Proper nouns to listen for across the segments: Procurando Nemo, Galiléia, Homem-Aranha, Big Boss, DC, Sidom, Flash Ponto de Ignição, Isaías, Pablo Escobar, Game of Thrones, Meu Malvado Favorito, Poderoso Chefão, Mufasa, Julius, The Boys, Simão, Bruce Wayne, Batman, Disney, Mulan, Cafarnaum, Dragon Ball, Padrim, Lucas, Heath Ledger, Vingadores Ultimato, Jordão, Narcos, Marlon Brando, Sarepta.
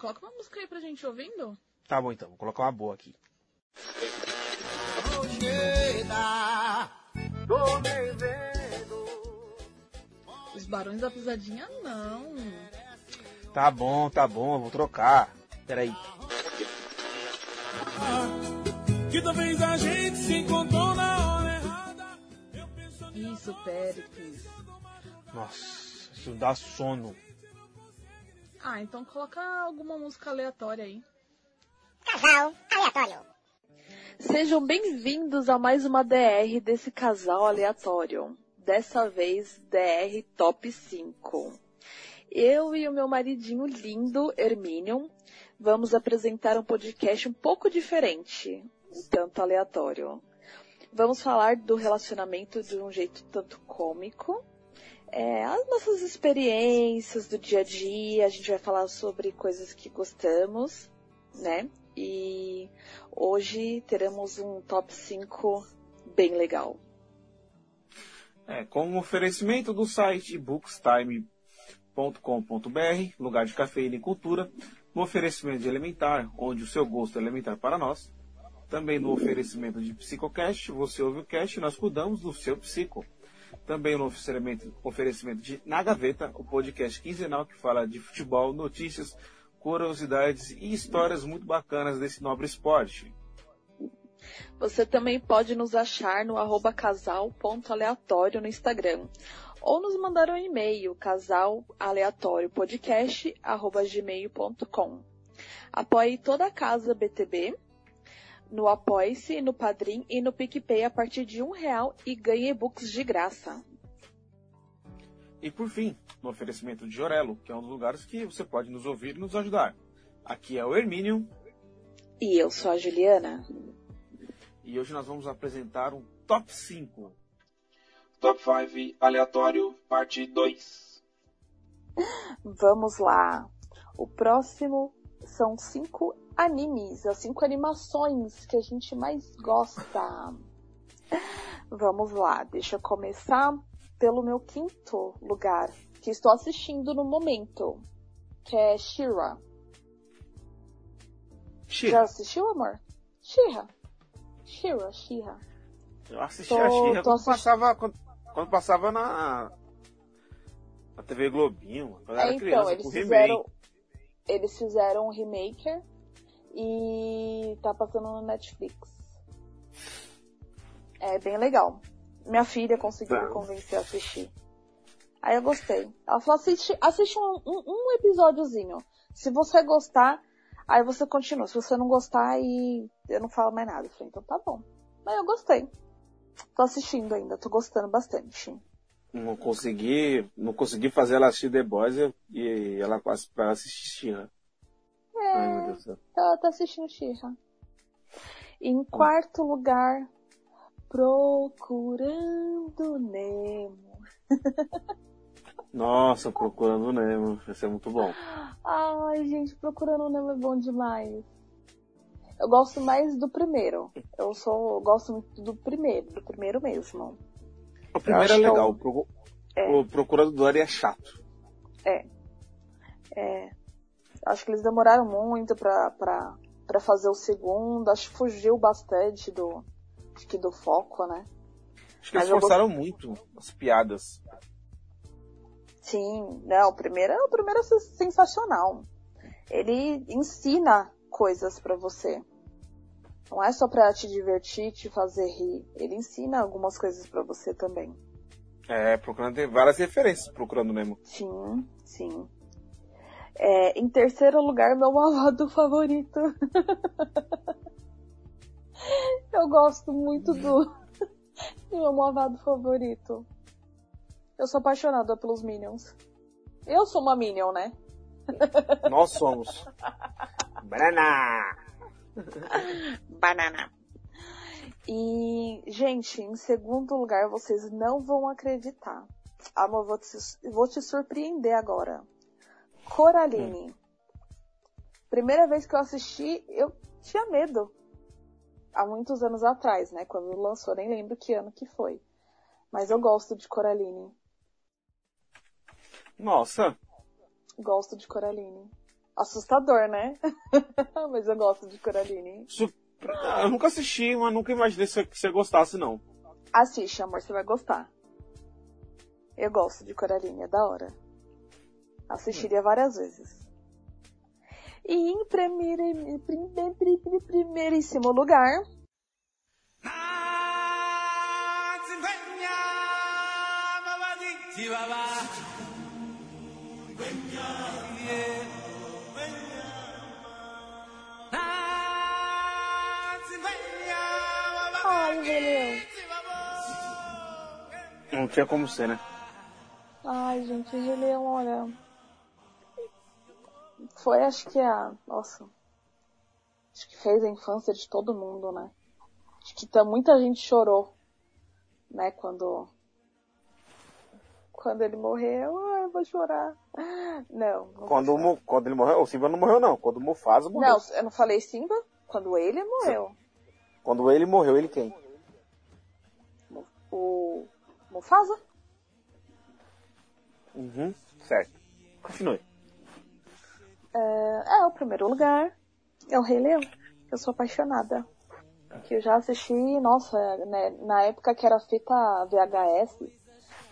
coloca uma música aí pra gente ouvindo. Tá bom, então. Vou colocar uma boa aqui. Os Barões da Pisadinha, não. Tá bom, eu vou trocar. Peraí. Que talvez a gente se encontrou na hora errada. Isso, Péricles. Nossa, isso dá sono. Ah, então coloca alguma música aleatória aí. Casal aleatório. Sejam bem-vindos a mais uma DR desse casal aleatório. Dessa vez, DR Top 5. Eu e o meu maridinho lindo, Hermínio, vamos apresentar um podcast um pouco diferente, um tanto aleatório. Vamos falar do relacionamento de um jeito tanto cômico, as nossas experiências do dia a dia, a gente vai falar sobre coisas que gostamos, né? E hoje teremos um top 5 bem legal. Com um oferecimento do site bookstime.com.br, lugar de cafeína e cultura, no oferecimento de Elementar, onde o seu gosto é elementar para nós. Também no oferecimento de Psicocast, você ouve o cast, nós cuidamos do seu psico. Também no oferecimento de Na Gaveta, o podcast quinzenal que fala de futebol, notícias, curiosidades e histórias muito bacanas desse nobre esporte. Você também pode nos achar no @casal.aleatório no Instagram. Ou nos mandar um e-mail, casalaleatóriopodcast@gmail.com. Apoie toda a Casa BTB no Apoie-se, no Padrim e no PicPay a partir de R$1 e ganhe e-books de graça. E por fim, no oferecimento de Orelo, que é um dos lugares que você pode nos ouvir e nos ajudar. Aqui é o Hermínio. E eu sou a Juliana. E hoje nós vamos apresentar um Top 5. Top 5 aleatório, parte 2. Vamos lá. O próximo são 5 animes, as 5 animações que a gente mais gosta. Vamos lá, deixa eu começar pelo meu quinto lugar, que estou assistindo no momento, que é She-Ra. Já assistiu, amor? She-Ra. Eu assisti a She-Ra quando passava na TV Globinho, quando era criança, eles com remake. Eles fizeram um remake e tá passando no Netflix. É bem legal. Minha filha conseguiu me convencer a assistir. Aí eu gostei. Ela falou, assiste um episódiozinho. Se você gostar, aí você continua. Se você não gostar, aí eu não falo mais nada. Eu falei, então tá bom. Mas eu gostei. Tô assistindo ainda, tô gostando bastante. Não consegui fazer ela assistir The Boys e ela quase pra assistir She-Ra. Ai, meu Deus do céu. Ela tá assistindo She-Ra. Em quarto lugar, Procurando Nemo. Nossa, Procurando Nemo. Isso é muito bom. Ai, gente, Procurando Nemo é bom demais. Eu gosto mais do primeiro. Eu gosto muito do primeiro mesmo. O primeiro é legal. O Procurador é chato. Acho que eles demoraram muito pra fazer o segundo. Acho que fugiu bastante do foco, né? Acho que eles forçaram muito as piadas. Sim. Não, o primeiro é sensacional. Ele ensina coisas pra você. Não é só pra te divertir, te fazer rir. Ele ensina algumas coisas pra você também. Procurando tem várias referências, Procurando Nemo. Sim, sim. Em terceiro lugar, Meu Malvado Favorito. Eu gosto muito do Meu Malvado Favorito. Eu sou apaixonada pelos Minions. Eu sou uma Minion, né? Nós somos. Banana! Banana. E, gente, em segundo lugar, vocês não vão acreditar. Amor, vou te surpreender agora. Coraline. Primeira vez que eu assisti, eu tinha medo. Há muitos anos atrás, né? Quando lançou, nem lembro que ano que foi. Mas eu gosto de Coraline. Nossa. Gosto de Coraline. assustador, né? Mas eu gosto de Coraline. Eu nunca assisti, mas nunca imaginei que você gostasse, não. Assiste, amor, você vai gostar. Eu gosto de Coraline, é da hora. Assistiria várias vezes. E em primeiríssimo lugar... Ai, velho. Não tinha como ser, né? Ai, gente, o Rei Leão, olha... Foi, acho que a... Nossa. Acho que fez a infância de todo mundo, né? Acho que muita gente chorou, né? Quando ele morreu, eu vou chorar. Não quando ele morreu, o Simba não morreu, não. Quando o Mufasa morreu. Não, eu não falei Simba. Quando ele morreu. Quando ele morreu, ele quem? O Mufasa? Uhum, certo. Continue. É o primeiro lugar. É o Rei Leão. Eu sou apaixonada. Que eu já assisti, nossa, né, na época que era fita VHS...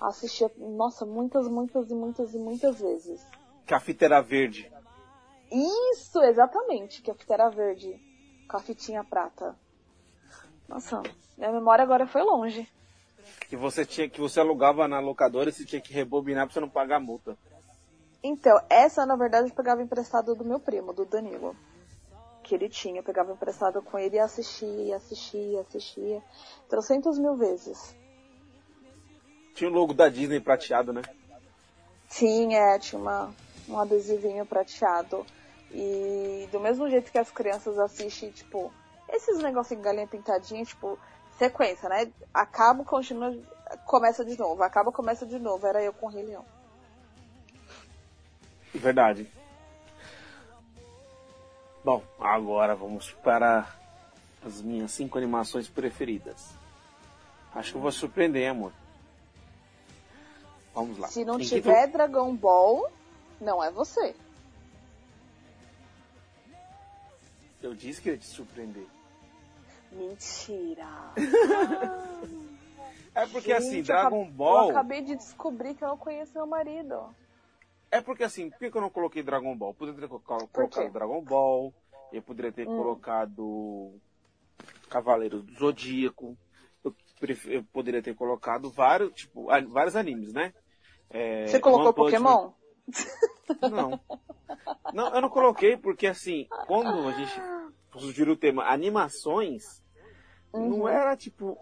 Assistia, nossa, muitas vezes. Que a fita era verde. Isso, exatamente, que a fita era verde. Com a fitinha prata. Nossa, minha memória agora foi longe. Que você alugava na locadora e você tinha que rebobinar pra você não pagar a multa. Então, essa na verdade eu pegava emprestado do meu primo, do Danilo. Que ele tinha, eu pegava emprestado com ele e assistia. 300 mil vezes. Tinha o logo da Disney prateado, né? Sim, tinha um adesivinho prateado. E do mesmo jeito que as crianças assistem, tipo, esses negocinhos de galinha pintadinha, tipo, sequência, né? Acaba, continua, começa de novo. Acaba, começa de novo. Era eu com o Rei Leão. Verdade. Bom, agora vamos para as minhas 5 animações preferidas. Acho que eu vou surpreender, amor. Vamos lá. Se não tiver Dragon Ball, não é você. Eu disse que ia te surpreender. Mentira. É porque, gente, assim, Dragon Ball... Eu acabei de descobrir que eu não conheço meu marido. É porque, assim, por que eu não coloquei Dragon Ball? Eu poderia ter colocado Dragon Ball, eu poderia ter colocado Cavaleiro do Zodíaco, eu poderia ter colocado vários animes, né? Você colocou Pokémon? Não, eu não coloquei porque, assim, quando a gente sugeriu o tema animações, não era, tipo,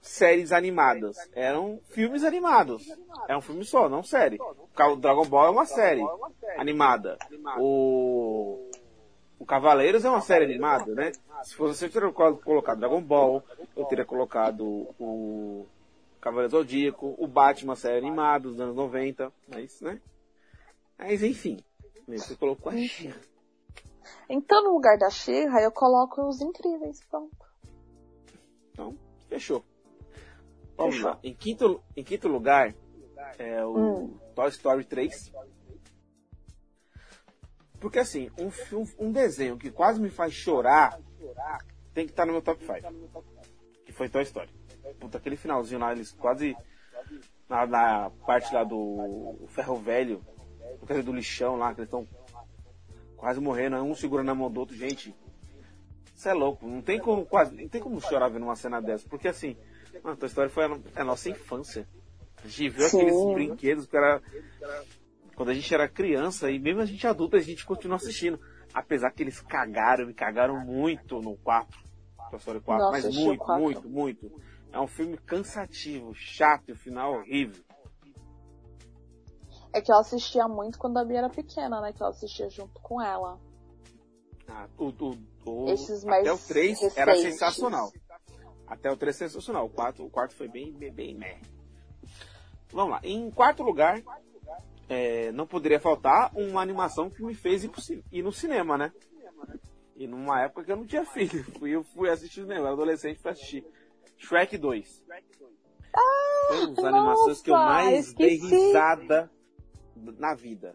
séries animadas. Eram filmes animados. É um filme só, não série. O Dragon Ball é uma série animada. O Cavaleiros é uma série animada, né? Se fosse, você teria colocado Dragon Ball, eu teria colocado o Cavaleiro do Zodíaco, o Batman, série animada, dos anos 90, é isso, né? Mas, enfim, você colocou a She-Ra. Então, no lugar da She-Ra, eu coloco Os Incríveis, pronto. Então, fechou. Vamos lá. Em quinto lugar, é o Toy Story 3. Porque, assim, um desenho que quase me faz chorar tem que estar no meu top 5. Que foi Toy Story. Puta, aquele finalzinho lá, eles quase... Na parte lá do ferro velho, quer dizer, do lixão lá, que eles estão quase morrendo, um segurando a mão do outro. Gente, isso é louco. Não tem como chorar vendo uma cena dessa. Porque, assim, Toy Story foi a nossa infância. A gente viu aqueles brinquedos que era... Quando a gente era criança, e mesmo a gente adulta, a gente continua assistindo. Apesar que eles cagaram muito no 4. Toy Story 4. Nossa, mas muito. É um filme cansativo, chato, e o final horrível. É que eu assistia muito quando a Bia era pequena, né? Que eu assistia junto com ela. Até o 3 recentes. Era sensacional. Até o 3 sensacional. O 4 foi bem meh. Vamos lá. Em quarto lugar... não poderia faltar uma animação que me fez ir no cinema, né? E numa época que eu não tinha filho. Eu fui assistir no cinema, era adolescente, fui assistir Shrek 2. Foi uma das animações que eu mais dei risada na vida.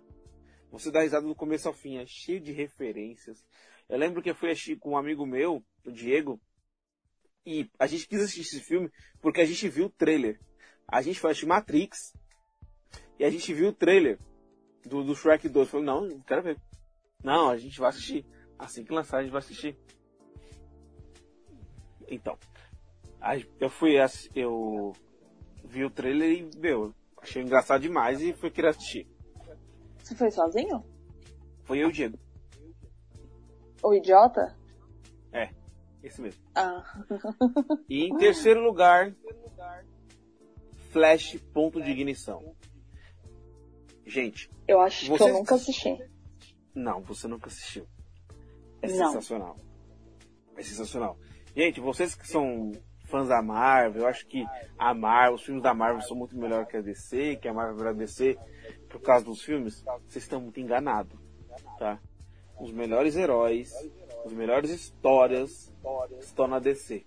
Você dá risada do começo ao fim, é cheio de referências. Eu lembro que eu fui assistir com um amigo meu, o Diego, e a gente quis assistir esse filme porque a gente viu o trailer. A gente foi assistir Matrix e a gente viu o trailer do Shrek 2. Falei, não quero ver. Não, a gente vai assistir. Assim que lançar, a gente vai assistir. Então, eu vi o trailer e, meu, achei engraçado demais e fui querer assistir. Você foi sozinho? Foi eu e o Diego. O idiota? É, esse mesmo. Ah. E em terceiro lugar, Flash Ponto de Ignição. Gente, eu acho que eu nunca assisti. Não, você nunca assistiu. É sensacional. É sensacional. Gente, vocês que são fãs da Marvel, eu acho que a Marvel, os filmes da Marvel são muito melhores que a DC, que a Marvel vai descer por causa dos filmes, vocês estão muito enganados, tá? Os melhores heróis, as melhores histórias estão na DC.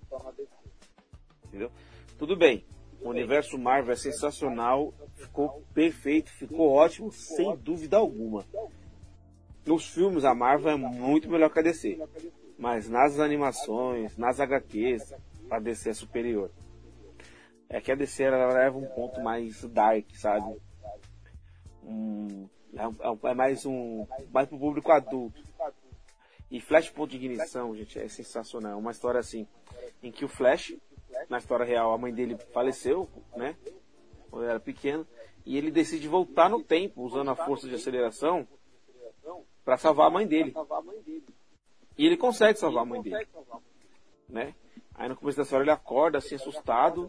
Entendeu? Tudo bem. O universo Marvel é sensacional, ficou perfeito, ficou ótimo, sem dúvida alguma. Nos filmes, a Marvel é muito melhor que a DC. Mas nas animações, nas HQs, a DC é superior. É que a DC ela leva um ponto mais dark, sabe? Mais pro público adulto. E Flash Ponto de Ignição, gente, é sensacional. É uma história assim, em que o Flash, na história real, a mãe dele faleceu, né? Quando ele era pequeno. E ele decide voltar no tempo, usando a força de aceleração, para salvar a mãe dele. E ele consegue salvar a mãe dele, né? Aí no começo da história ele acorda assim assustado.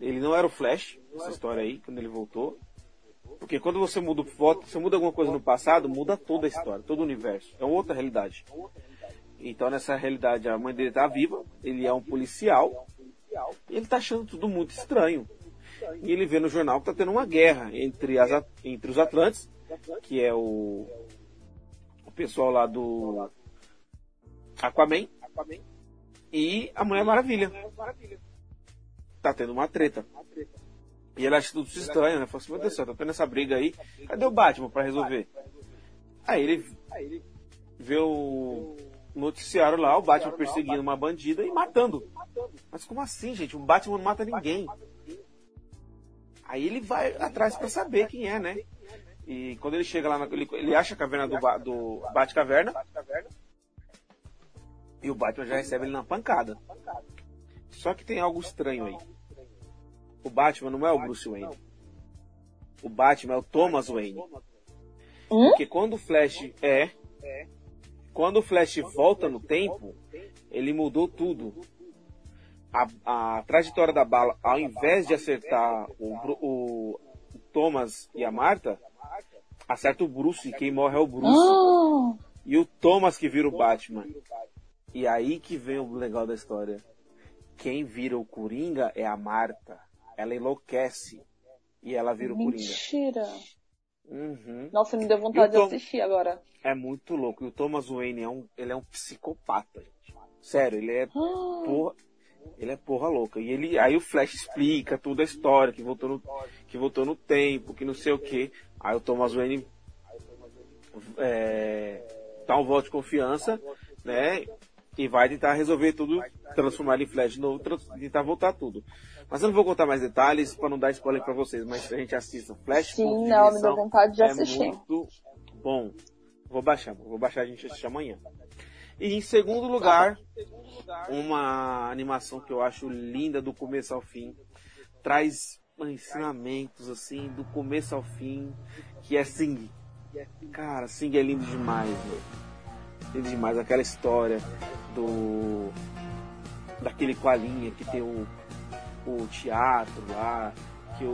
Ele não era o Flash nessa história aí, quando ele voltou. Porque quando você muda o voto, você muda alguma coisa no passado, muda toda a história, todo o universo. É outra realidade. Então nessa realidade a mãe dele tá viva, ele é um policial, e ele tá achando tudo muito estranho. E ele vê no jornal que tá tendo uma guerra entre os Atlantes, que é o pessoal lá do Aquaman e a Mulher Maravilha. Tá tendo uma treta. E ela acha tudo estranho, né? Fala assim, meu Deus do céu, tá tendo essa briga aí. Cadê o Batman pra resolver? Aí ele vê o noticiário lá, o Batman perseguindo uma bandida e matando. Mas como assim, gente? O Batman não mata ninguém. Aí ele vai atrás pra saber quem é, né? E quando ele chega lá, ele acha a caverna do Batcaverna. E o Batman já recebe ele na pancada. Só que tem algo estranho aí. O Batman não é o Bruce Wayne. O Batman é o Thomas Wayne. Porque quando o Flash volta no tempo, ele mudou tudo. A trajetória da bala, ao invés de acertar o Thomas e a Martha, acerta o Bruce, e quem morre é o Bruce. E o Thomas que vira o Batman. E aí que vem o legal da história. Quem vira o Coringa é a Martha. Ela enlouquece. E ela vira o Coringa. Mentira! Uhum. Nossa, me deu vontade de assistir agora. É muito louco. E o Thomas Wayne ele é um psicopata, gente. Sério, ele é porra louca. E aí o Flash explica toda a história, que voltou no tempo, que não sei o quê. Aí o Thomas Wayne dá um voto de confiança, né? E vai tentar resolver tudo, transformar ele em Flash de novo, tentar voltar tudo. Mas eu não vou contar mais detalhes pra não dar spoiler pra vocês, mas a gente assista Flash. Sim, não, me deu vontade de assistir. É muito bom. Vou baixar, a gente assistir amanhã. E em segundo lugar, uma animação que eu acho linda do começo ao fim. Traz ensinamentos, assim, do começo ao fim, que é Sing. Cara, Sing é lindo demais, mano. Lindo demais, aquela história daquele coalinha que tem o teatro lá, que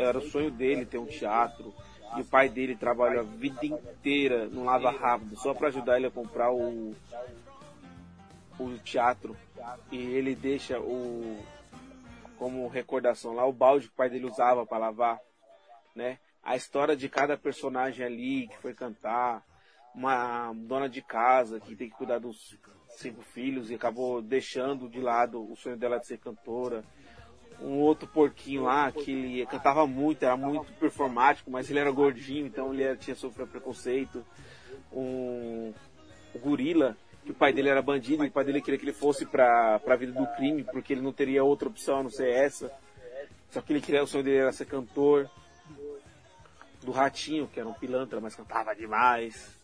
era o sonho dele ter um teatro, e o pai dele trabalhou a vida inteira no lava rápido só para ajudar ele a comprar o teatro, e ele deixa como recordação lá o balde que o pai dele usava para lavar, né? A história de cada personagem ali que foi cantar, uma dona de casa que tem que cuidar dos 5 filhos e acabou deixando de lado o sonho dela de ser cantora, um outro porquinho lá que ele cantava muito, era muito performático, mas ele era gordinho, então ele tinha sofrido preconceito. Um gorila, que o pai dele era bandido, e o pai dele queria que ele fosse pra vida do crime, porque ele não teria outra opção a não ser essa. Só que ele queria, o sonho dele era ser cantor. Do ratinho, que era um pilantra, mas cantava demais.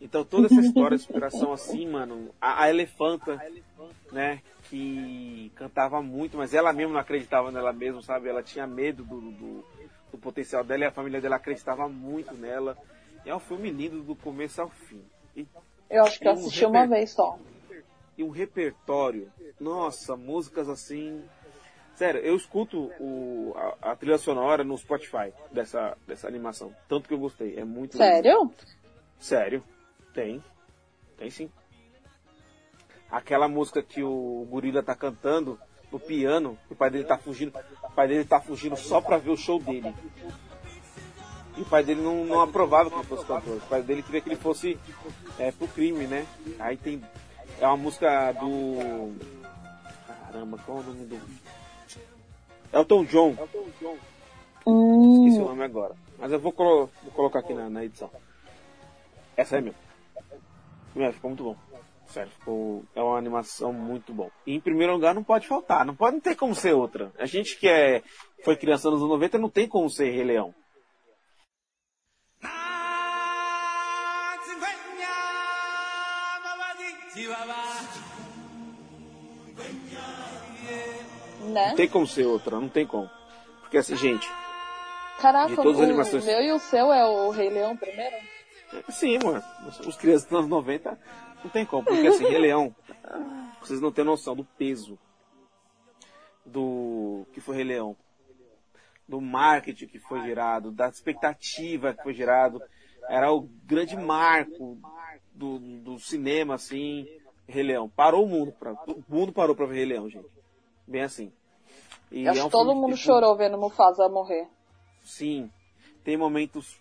Então toda essa história de superação assim, mano, a elefanta, né, que cantava muito, mas ela mesma não acreditava nela mesma, sabe? Ela tinha medo do potencial dela, e a família dela acreditava muito nela. E é um filme lindo do começo ao fim. E, eu acho que eu assisti uma vez só. E um repertório, nossa, músicas assim... Sério, eu escuto a trilha sonora no Spotify dessa animação. Tanto que eu gostei, é muito... Sério? Lindo. Sério, tem sim. Aquela música que o gorila tá cantando no piano, que o pai dele tá fugindo só pra ver o show dele. E o pai dele não aprovava que ele fosse cantor. O pai dele queria que ele fosse pro crime, né? Aí tem... É uma música do... Caramba, qual é o nome do... Elton John. Esqueci o nome agora. Mas eu vou colocar aqui na edição. Essa é minha. Ficou muito bom. Sério, é uma animação muito bom. E em primeiro lugar não pode faltar. Não ter como ser outra. A gente que foi criança nos anos 90 não tem como ser Rei Leão. Né? Não tem como ser outra, não tem como. Porque assim, gente... Caraca, de todas as animações... o meu e o seu é o Rei Leão primeiro? Sim, mano. Os crianças dos anos 90 não tem como. Porque assim, Rei Leão... Vocês não têm noção do peso do que foi Rei Leão. Do marketing que foi gerado, da expectativa que foi gerado. Era o grande marco do cinema, assim, Rei Leão. Parou o mundo. O mundo parou pra ver Rei Leão, gente. Bem assim. E acho que todo mundo chorou vendo Mufasa morrer. Sim. Tem momentos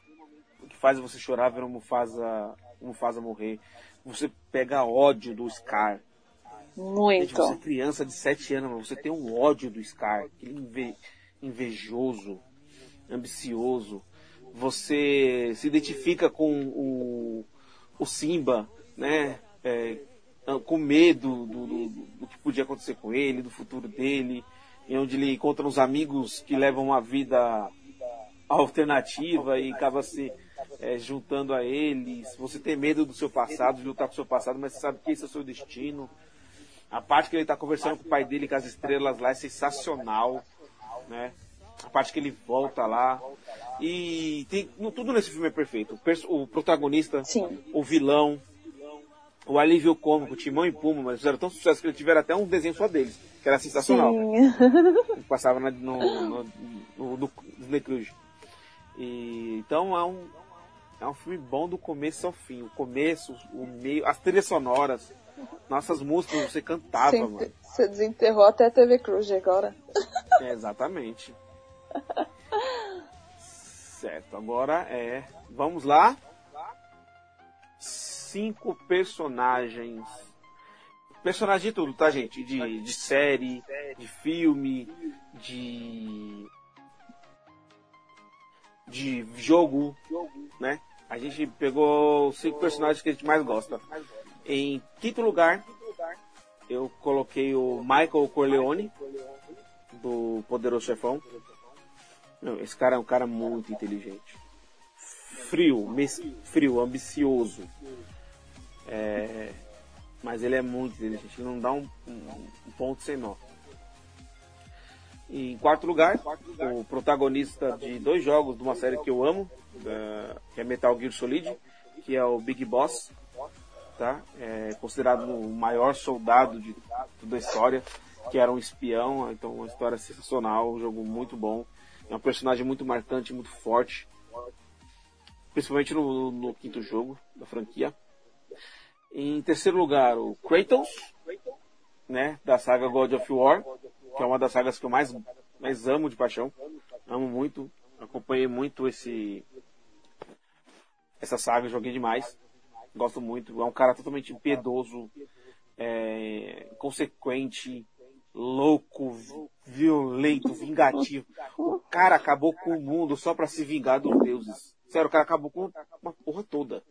que fazem você chorar vendo Mufasa morrer. Você pega ódio do Scar. Muito. Gente, você é criança de 7 anos, mas você tem um ódio do Scar. Aquele invejoso, ambicioso. Você se identifica com o Simba, né? Com medo do que podia acontecer com ele, do futuro dele, e onde ele encontra uns amigos que levam uma vida alternativa e acaba se juntando a eles. Você tem medo do seu passado, de lutar com o seu passado, mas você sabe que esse é o seu destino. A parte que ele está conversando com o pai dele, com as estrelas lá, é sensacional, né? A parte que ele volta lá. E tudo nesse filme é perfeito. O protagonista, sim. O vilão, o alívio cômico, Timão e Puma, mas fizeram tão sucesso que eles tiveram até um desenho só deles, que era sensacional. Né? Passava no Disney Cruise. Então é um filme bom do começo ao fim. O começo, o meio, as trilhas sonoras, nossas músicas, você cantava, mano. Você desenterrou até a TV Cruise agora. Exatamente. Certo, agora vamos lá. 5 personagens. Personagem de tudo, tá, gente? De série, de filme, de jogo, né? A gente pegou 5 personagens que a gente mais gosta. Em quinto lugar, eu coloquei o Michael Corleone, do Poderoso Chefão. Esse cara é um cara muito inteligente. Frio, ambicioso. Mas ele é muito inteligente, ele não dá um ponto sem nó. E em quarto lugar, o protagonista de 2 jogos de uma série que eu amo, que é Metal Gear Solid, que é o Big Boss, tá? Considerado o maior soldado de toda a história, que era um espião, então uma história sensacional, um jogo muito bom. É um personagem muito marcante, muito forte, principalmente no quinto jogo da franquia. Em terceiro lugar, o Kratos, né, da saga God of War, que é uma das sagas que eu mais amo de paixão. Amo muito, acompanhei muito essa saga, joguei demais. Gosto muito, é um cara totalmente impiedoso, consequente, louco, violento, vingativo. O cara acabou com o mundo só pra se vingar dos deuses. Sério, o cara acabou com uma porra toda.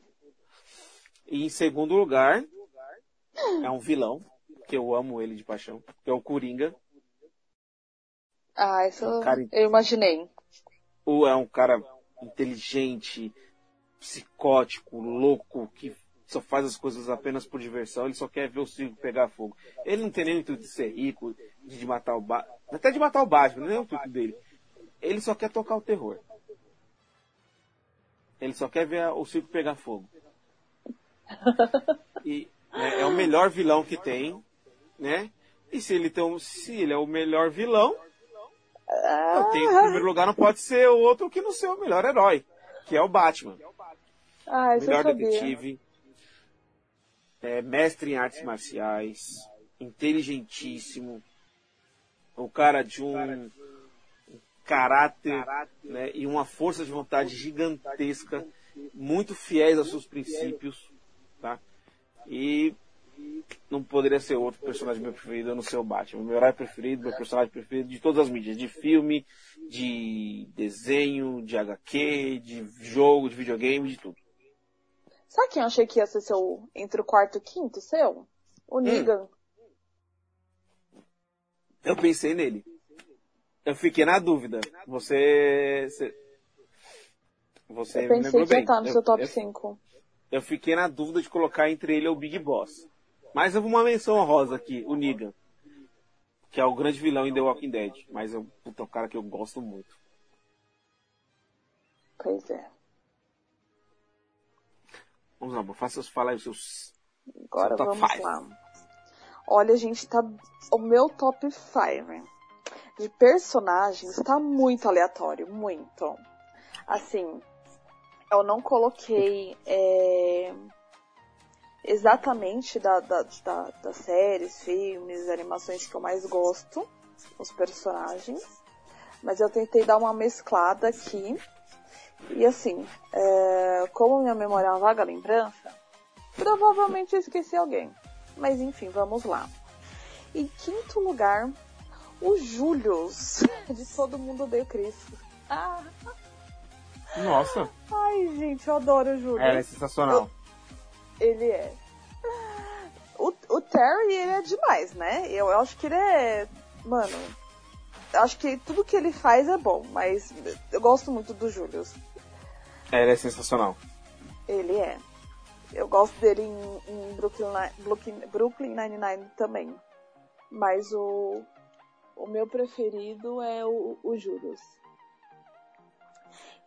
E em segundo lugar, é um vilão, que eu amo ele de paixão, que é o Coringa. Ah, isso eu imaginei. É um cara inteligente, psicótico, louco, que só faz as coisas apenas por diversão, ele só quer ver o circo pegar fogo. Ele não tem nem o intuito de ser rico, de matar o Batman, até de matar o Batman, não é o intuito dele. Ele só quer tocar o terror. Ele só quer ver o circo pegar fogo. E é o melhor vilão que tem, né? E se ele é o melhor vilão, em primeiro lugar não pode ser o outro que não ser o melhor herói, que é o Batman. Ah, isso melhor detetive, mestre em artes marciais, inteligentíssimo, o cara de um caráter, né, e uma força de vontade gigantesca, muito fiéis aos seus princípios, tá? E não poderia ser outro personagem meu preferido, eu não sei o Batman. Meu herói preferido, meu personagem preferido de todas as mídias, de filme, de desenho, de HQ, de jogo, de videogame, de tudo. Sabe quem eu achei que ia ser seu, entre o quarto e o quinto, seu? O Negan. Eu pensei nele. Eu fiquei na dúvida. Você me lembrou bem. Eu pensei que já tá no seu top 5. Eu fiquei na dúvida de colocar entre ele e o Big Boss. Mas eu vou uma menção honrosa aqui, o Negan, que é o grande vilão em The Walking Dead. Mas é um cara que eu gosto muito. Pois é. Vamos lá, faça falar os seus... Agora seu top vamos five. Lá. Olha, gente, tá... O meu top 5 de personagens tá muito aleatório, muito. Assim... Eu não coloquei exatamente das séries, filmes, animações que eu mais gosto, os personagens. Mas eu tentei dar uma mesclada aqui. E assim, como minha memória é uma vaga lembrança, provavelmente eu esqueci alguém. Mas enfim, vamos lá. Em quinto lugar, o Julius, de Todo Mundo Odeia o Chris. Ah! Nossa. Ai, gente, eu adoro o Julius. É sensacional. Ele é. O Terry, ele é demais, né? Eu acho que ele é... Mano, eu acho que tudo que ele faz é bom, mas eu gosto muito do Julius. Ele é sensacional. Ele é. Eu gosto dele em Brooklyn Nine-Nine também. Mas o meu preferido é o Julius.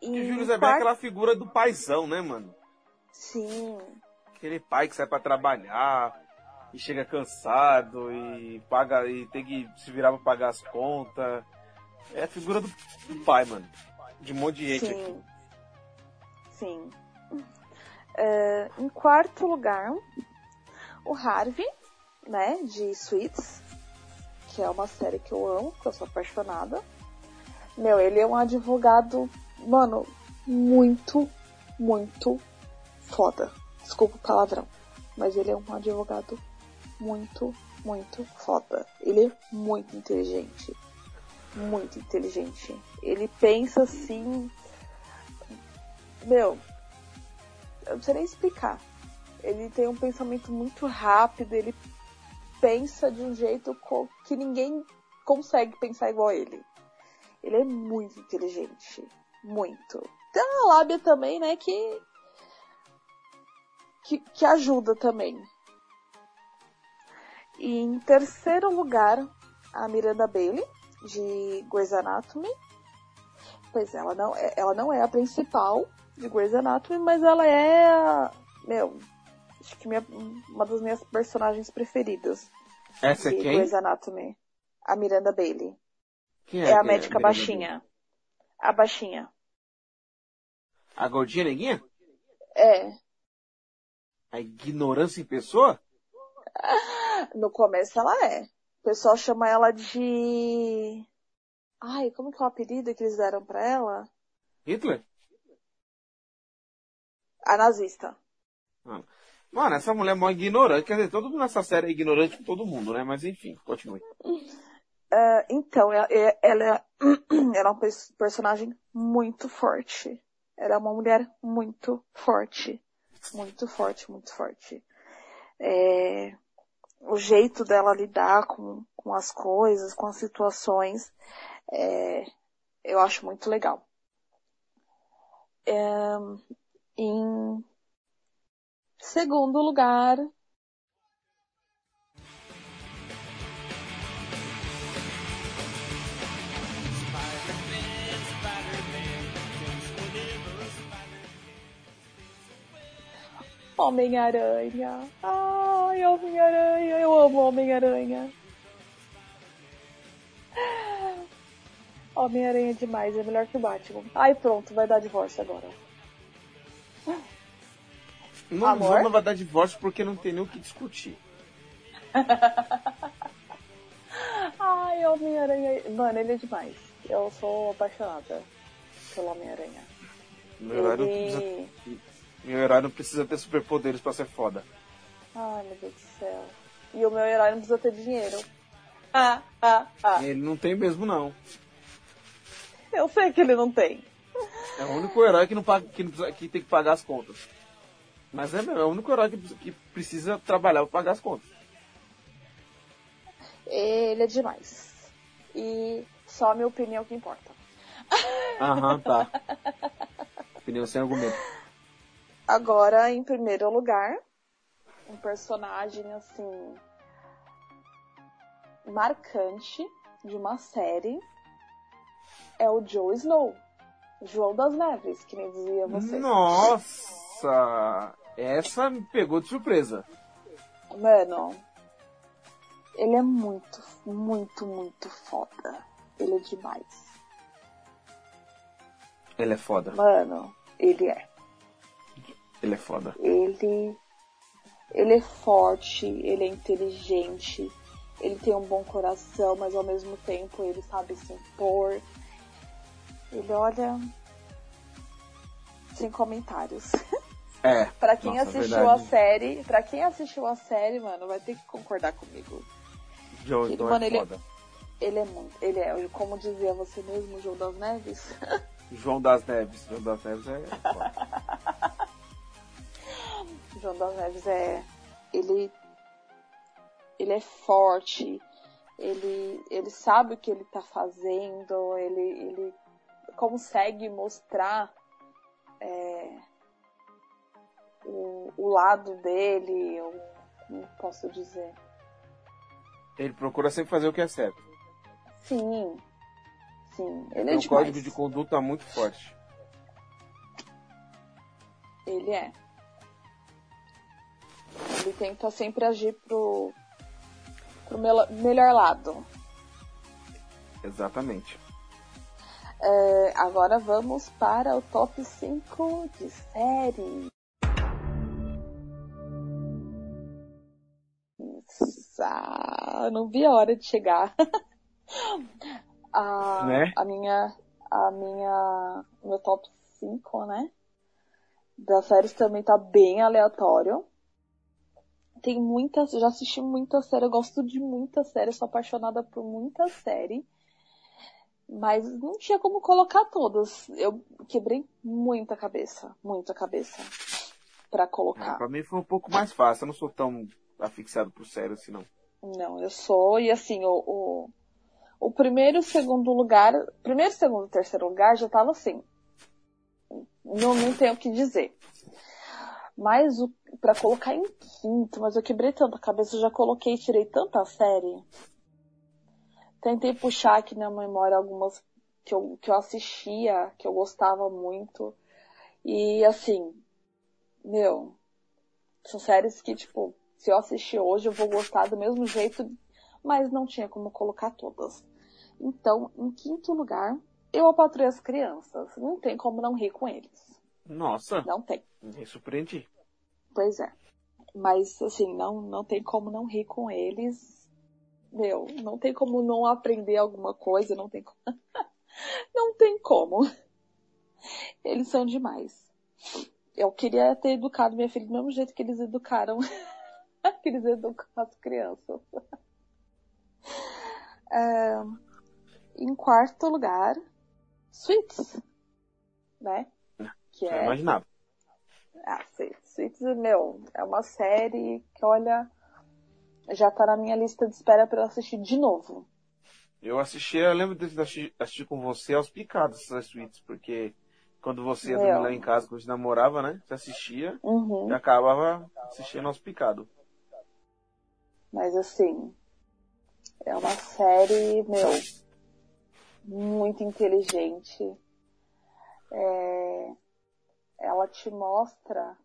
E o Julius é bem aquela figura do paizão, né, mano? Sim. Aquele pai que sai pra trabalhar e chega cansado e paga e tem que se virar pra pagar as contas. É a figura do pai, mano. De um monte de gente. Sim. Aqui. Sim. Em quarto lugar, o Harvey, né, de Suits, que é uma série que eu amo, que eu sou apaixonada. Meu, ele é um advogado... Mano, muito, muito foda. Desculpa o palavrão. Mas ele é um advogado muito, muito foda. Ele é muito inteligente. Muito inteligente. Ele pensa assim... Meu, eu não sei nem explicar. Ele tem um pensamento muito rápido. Ele pensa de um jeito que ninguém consegue pensar igual a ele. Ele é muito inteligente. Muito. Tem uma lábia também, né, que ajuda também. E em terceiro lugar, a Miranda Bailey, de Grey's Anatomy. Pois é, ela não é a principal de Grey's Anatomy, mas ela é a... Meu, acho que uma das minhas personagens preferidas. Essa de quem? Grey's Anatomy. A Miranda Bailey. Quem é a médica baixinha. Bailey? A baixinha. A gordinha neguinha? É. A ignorância em pessoa? No começo ela é. O pessoal chama ela de... Ai, como que é o apelido que eles deram pra ela? Hitler? A nazista. Ah. Mano, essa mulher é mó ignorante. Quer dizer, todo mundo nessa série é ignorante com todo mundo, né? Mas enfim, continue. Então, ela é um personagem muito forte. Ela é uma mulher muito forte. Muito forte, muito forte. O jeito dela lidar com as coisas, com as situações, eu acho muito legal. Em segundo lugar... Homem-Aranha. Ai, Homem-Aranha. Eu amo Homem-Aranha. Homem-Aranha é demais. É melhor que o Batman. Ai, pronto. Vai dar divórcio agora. Não vai dar divórcio porque não tem nem o que discutir. Ai, Homem-Aranha. Mano, ele é demais. Eu sou apaixonada pelo Homem-Aranha. Meu herói não precisa ter superpoderes pra ser foda. Ai, meu Deus do céu. E o meu herói não precisa ter dinheiro. Ele não tem mesmo, não. Eu sei que ele não tem. É o único herói que, não paga, que tem que pagar as contas. Mas é o único herói que precisa trabalhar pra pagar as contas. Ele é demais. E só a minha opinião que importa. Aham, tá. Opinião sem argumento. Agora, em primeiro lugar, um personagem, assim, marcante de uma série é o Jon Snow, João das Neves, que nem dizia você. Nossa! Essa me pegou de surpresa. Mano, ele é muito, muito, muito foda. Ele é demais. Ele é foda. Mano, ele é. Ele é foda. Ele é forte, ele é inteligente, ele tem um bom coração, mas ao mesmo tempo ele sabe se impor. Ele olha... Sem comentários. É. Pra quem assistiu a série, mano, vai ter que concordar comigo. João é foda. Ele é muito... Ele é, como dizia você mesmo, João das Neves. João das Neves é foda. Jon das Neves ele é forte, ele sabe o que ele tá fazendo, ele consegue mostrar o lado dele, como posso dizer? Ele procura sempre fazer o que é certo. Sim, ele é demais. Tem um código de conduta muito forte. Ele é. Ele tenta sempre agir pro melhor lado. Exatamente. Agora vamos para o top 5 de série. Nossa, não vi a hora de chegar. Né? Meu top 5, né? Das séries também tá bem aleatório. Tem muitas, eu já assisti muita série, eu gosto de muita série, sou apaixonada por muita série. Mas não tinha como colocar todas. Eu quebrei muita cabeça pra colocar. Pra mim foi um pouco mais fácil, eu não sou tão afixado por série assim, não. Não, eu sou, e assim, o primeiro, segundo e terceiro lugar já tava assim. Não tenho o que dizer. Mas pra colocar em quinto, mas eu quebrei tanta cabeça, eu já coloquei e tirei tanta série. Tentei puxar aqui na memória algumas que eu assistia, que eu gostava muito. E assim, meu, são séries que, tipo, se eu assistir hoje eu vou gostar do mesmo jeito, mas não tinha como colocar todas. Então, em quinto lugar, eu apatrei as crianças. Não tem como não rir com eles. Nossa. Não tem. Me surpreendi. Pois é. Mas, assim, não tem como não rir com eles. Meu, não tem como não aprender alguma coisa, não tem como. Não tem como. Eles são demais. eu queria ter educado minha filha do mesmo jeito que eles educaram, que eles educam as crianças. Em quarto lugar, Suits, né? Que é... Não imaginava. Ah, Suits, meu, é uma série que, olha, já tá na minha lista de espera pra eu assistir de novo. Eu assisti, eu lembro de assistir com você aos picados essas Suits, porque quando você ia dormir lá em casa, quando a gente namorava, né? Você assistia e acabava assistindo aos picados. Mas assim, é uma série, meu, muito inteligente. Ela te mostra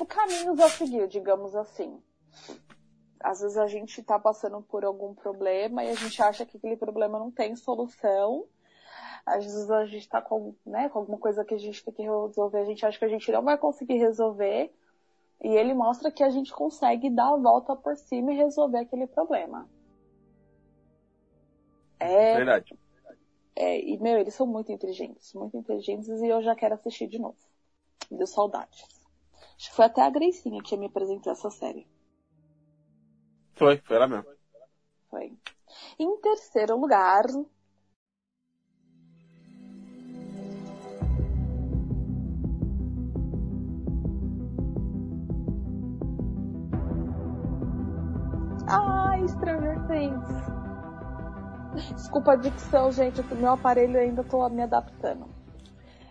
os caminhos a seguir, digamos assim. Às vezes a gente tá passando por algum problema e a gente acha que aquele problema não tem solução. Às vezes a gente tá com, né, com alguma coisa que a gente tem que resolver, a gente acha que a gente não vai conseguir resolver. E ele mostra que a gente consegue dar a volta por cima e resolver aquele problema. É verdade. E, meu, eles são muito inteligentes, e eu já quero assistir de novo. Me deu saudades. Acho que foi até a Gracinha que me apresentou essa série. Foi ela mesmo. Foi. Em terceiro lugar... Stranger Things. Desculpa a dicção, gente, o meu aparelho ainda tô me adaptando.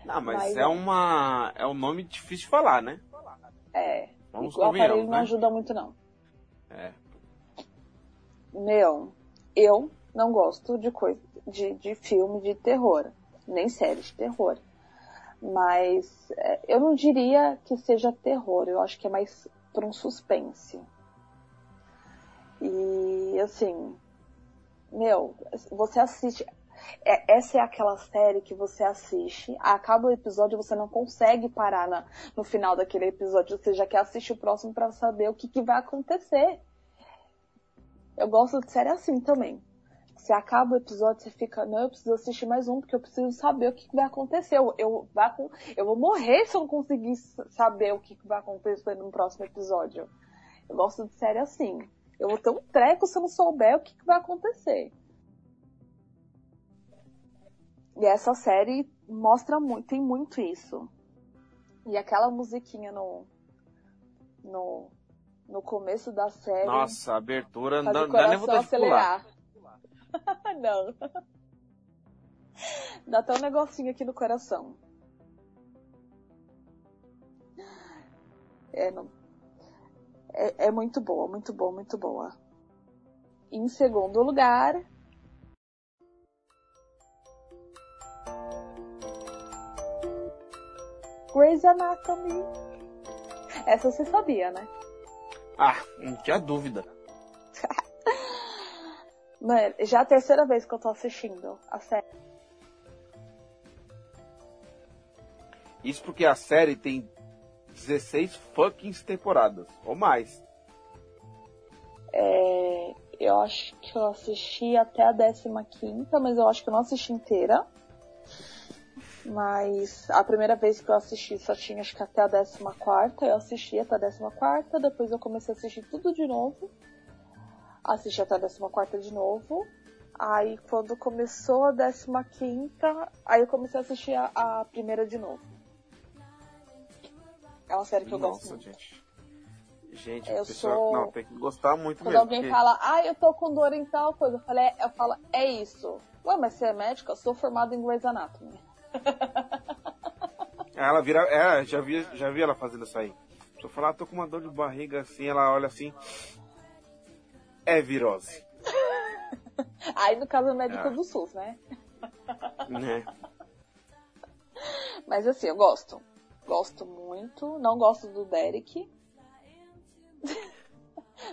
Não, mas é um nome difícil de falar, né? Vamos, o aparelho, né? Não ajuda muito, não. Meu, eu não gosto de coisa de filme de terror, nem série de terror. Mas eu não diria que seja terror, eu acho que é mais para um suspense. E assim, meu, você assiste, essa é aquela série que você assiste, acaba o episódio e você não consegue parar no final daquele episódio, você já quer assistir o próximo pra saber o que vai acontecer. Eu gosto de série assim também. Você acaba o episódio, você fica, não, eu preciso assistir mais um, porque eu preciso saber o que vai acontecer. Eu vou morrer se eu não conseguir saber o que vai acontecer no próximo episódio. Eu gosto de série assim. Eu vou ter um treco se eu não souber o que vai acontecer. E essa série mostra muito, tem muito isso. E aquela musiquinha no começo da série... Nossa, a abertura não dá nem vontade de pular. Não. Dá até um negocinho aqui no coração. É muito boa, muito boa, muito boa. Em segundo lugar... Grey's Anatomy. Essa você sabia, né? Ah, não tinha dúvida. Mano, já é a terceira vez que eu tô assistindo a série. Isso porque a série tem 16 fucking temporadas, ou mais. Eu acho que eu assisti até a 15ª, mas eu acho que eu não assisti inteira. Mas a primeira vez que eu assisti só tinha, acho que até a 14ª. Eu assisti até a 14ª, depois eu comecei a assistir tudo de novo. Assisti até a 14ª de novo. Aí quando começou a 15ª, aí eu comecei a assistir a primeira de novo. É uma série que eu gosto muito. Gente, eu pessoal, não, tem que gostar muito quando mesmo. Quando alguém fala, eu tô com dor em tal coisa, eu falo, é isso. Ué, mas você é médica? Eu sou formada em Grey's Anatomy. Ela vira, já vi ela fazendo isso aí. Se eu falar, tô com uma dor de barriga assim, ela olha assim, é virose. Aí no caso é médica do SUS, né? Mas assim, eu gosto. Gosto muito. Não gosto do Derek.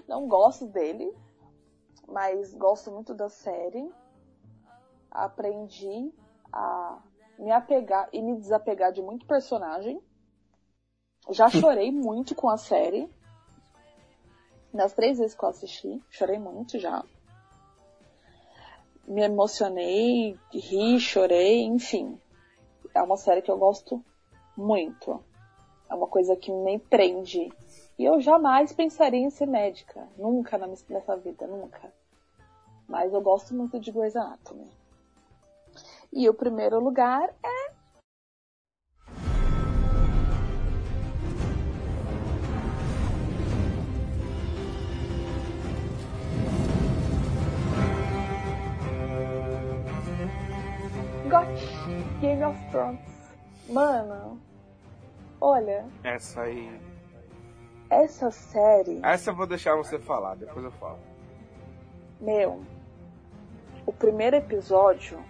Não gosto dele. Mas gosto muito da série. Aprendi a me apegar e me desapegar de muito personagem. Já chorei muito com a série. Nas 3 vezes que eu assisti, chorei muito já. Me emocionei, ri, chorei, enfim. É uma série que eu gosto muito. É uma coisa que me prende. E eu jamais pensaria em ser médica. Nunca nessa vida, nunca. Mas eu gosto muito de Grey's Anatomy. E o primeiro lugar é... Game of Thrones. Mano, olha... Essa aí... Essa série... Essa eu vou deixar você falar, depois eu falo. Meu, o primeiro episódio...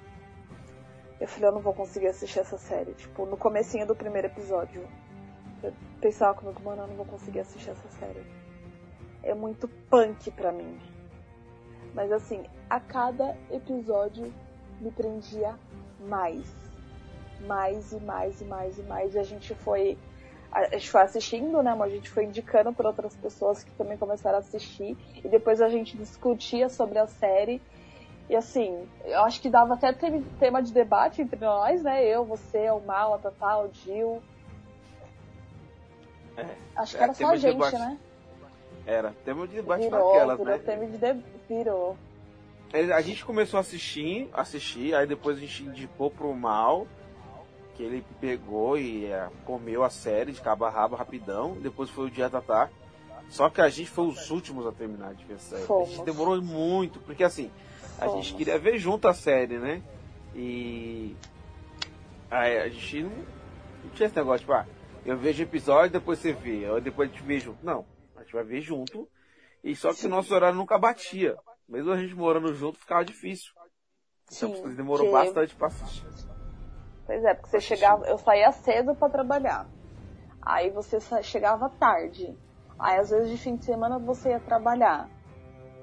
Eu falei, eu não vou conseguir assistir essa série. Tipo, no comecinho do primeiro episódio. Eu pensava comigo, mano, eu não vou conseguir assistir essa série. É muito punk pra mim. Mas assim, a cada episódio me prendia mais. E a gente foi assistindo, né, mas a gente foi indicando para outras pessoas que também começaram a assistir. E depois a gente discutia sobre a série. E assim, eu acho que dava até tema de debate entre nós, né? Eu, você, o Mal, a Tatá, o Dil. É, acho que era só a gente, debate, né? Era, tema de debate naquelas, né? Virou. A gente começou a assistir, aí depois a gente indicou pro Mal, que ele pegou e comeu a série de cabo a rabo rapidão, depois foi o dia da tarde. Só que a gente foi os últimos a terminar de ver a série. Fomos. A gente demorou muito, porque assim, a gente queria ver junto a série, né? E aí a gente não tinha esse negócio, tipo, eu vejo o episódio, depois você vê, ou depois a gente vê junto. Não, a gente vai ver junto, e só que o nosso horário nunca batia. Mesmo a gente morando junto, ficava difícil. Sim, então, demorou bastante pra assistir. Pois é, porque você chegava... Eu saía cedo pra trabalhar. Aí você chegava tarde. Aí, às vezes, de fim de semana, você ia trabalhar.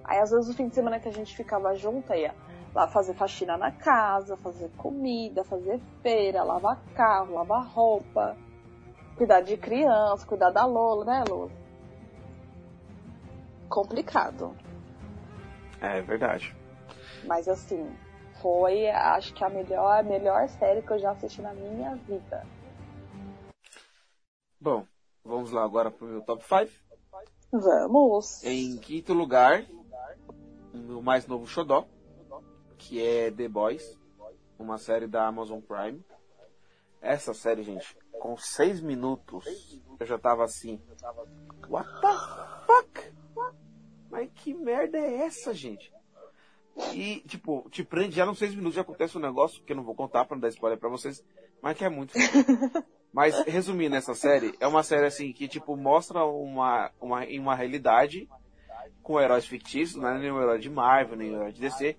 Aí, às vezes, o fim de semana que a gente ficava junto, ia lá fazer faxina na casa, fazer comida, fazer feira, lavar carro, lavar roupa, cuidar de criança, cuidar da Lola, né, Lola? Complicado. É verdade. Mas assim, foi, acho que a melhor série que eu já assisti na minha vida. Bom, vamos lá agora pro meu top 5. Vamos! Em quinto lugar, o meu mais novo xodó, que é The Boys, uma série da Amazon Prime. Essa série, gente, com 6 minutos, eu já tava assim, what the fuck? Mas que merda é essa, gente? E, tipo, te prende já nos 6 minutos, já acontece um negócio que eu não vou contar pra não dar spoiler pra vocês, mas que é muito foda. Mas, resumindo, essa série é uma série, assim, que, tipo, mostra uma realidade com heróis fictícios, não é nem um herói de Marvel, nem um herói de DC,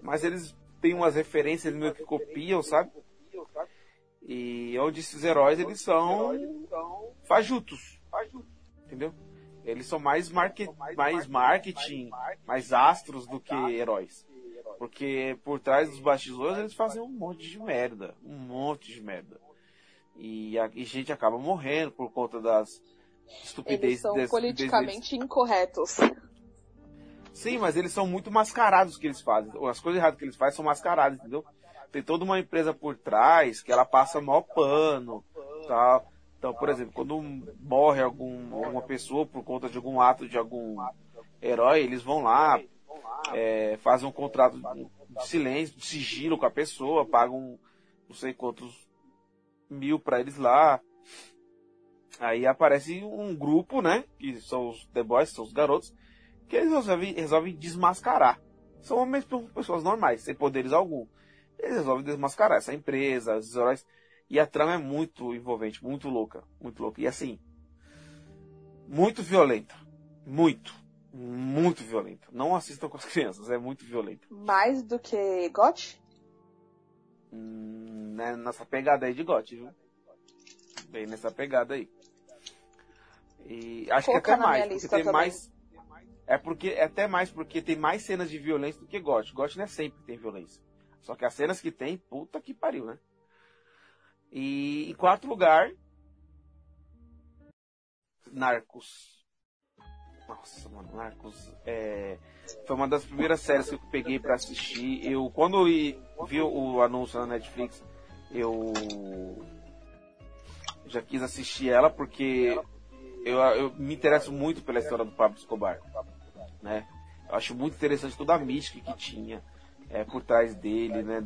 mas eles têm umas referências, eles meio que copiam, sabe? E onde esses heróis, eles são fajutos, entendeu? Eles são mais marketing, mais astros do que heróis. Porque por trás dos bastidores eles fazem um monte de merda. E a gente acaba morrendo por conta das estupidez. Eles são politicamente incorretos. Sim, mas eles são muito mascarados que eles fazem. As coisas erradas que eles fazem são mascaradas, entendeu? Tem toda uma empresa por trás que ela passa maior pano, tal... Então, por exemplo, quando morre alguma pessoa por conta de algum ato de algum herói, eles vão lá, fazem um contrato de silêncio, de sigilo com a pessoa, pagam não sei quantos mil pra eles lá. Aí aparece um grupo, né, que são os The Boys, são os garotos, que eles resolvem desmascarar. São homens, pessoas normais, sem poderes algum. Eles resolvem desmascarar essa empresa, os heróis... E a trama é muito envolvente, muito louca. E assim, muito violenta. Muito violenta. Não assistam com as crianças, é muito violenta. Mais do que GOT? Né, nessa pegada aí de GOT, viu? Bem nessa pegada aí. E acho que até mais, porque tem mais... porque tem mais cenas de violência do que GOT. GOT não é sempre que tem violência. Só que as cenas que tem, puta que pariu, né? E em quarto lugar, Narcos. Nossa, mano, Narcos foi uma das primeiras séries que eu peguei pra assistir. Quando eu vi o anúncio na Netflix, eu já quis assistir ela porque eu me interesso muito pela história do Pablo Escobar, né? Eu acho muito interessante toda a mística que tinha por trás dele, né?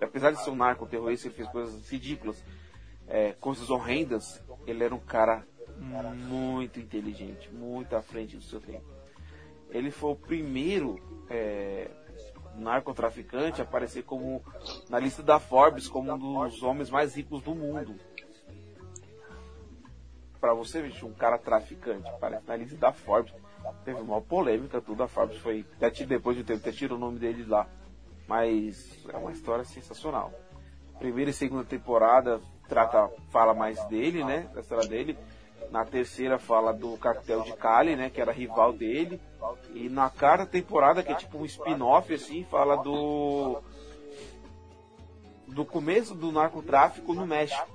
Apesar de ser um narco-terrorista, ele fez coisas ridículas, coisas horrendas. Ele era um cara muito inteligente, muito à frente do seu tempo. Ele foi o primeiro narcotraficante a aparecer como na lista da Forbes como um dos homens mais ricos do mundo. Pra você, bicho, um cara traficante aparece na lista da Forbes. Teve uma polêmica, tudo. A Forbes foi, depois de um tempo, até tirou o nome dele lá. Mas é uma história sensacional. Primeira e segunda temporada fala mais dele, né? Da história dele. Na terceira fala do cartel de Cali, né? Que era rival dele. E na quarta temporada, que é tipo um spin-off, assim, fala do começo do narcotráfico no México.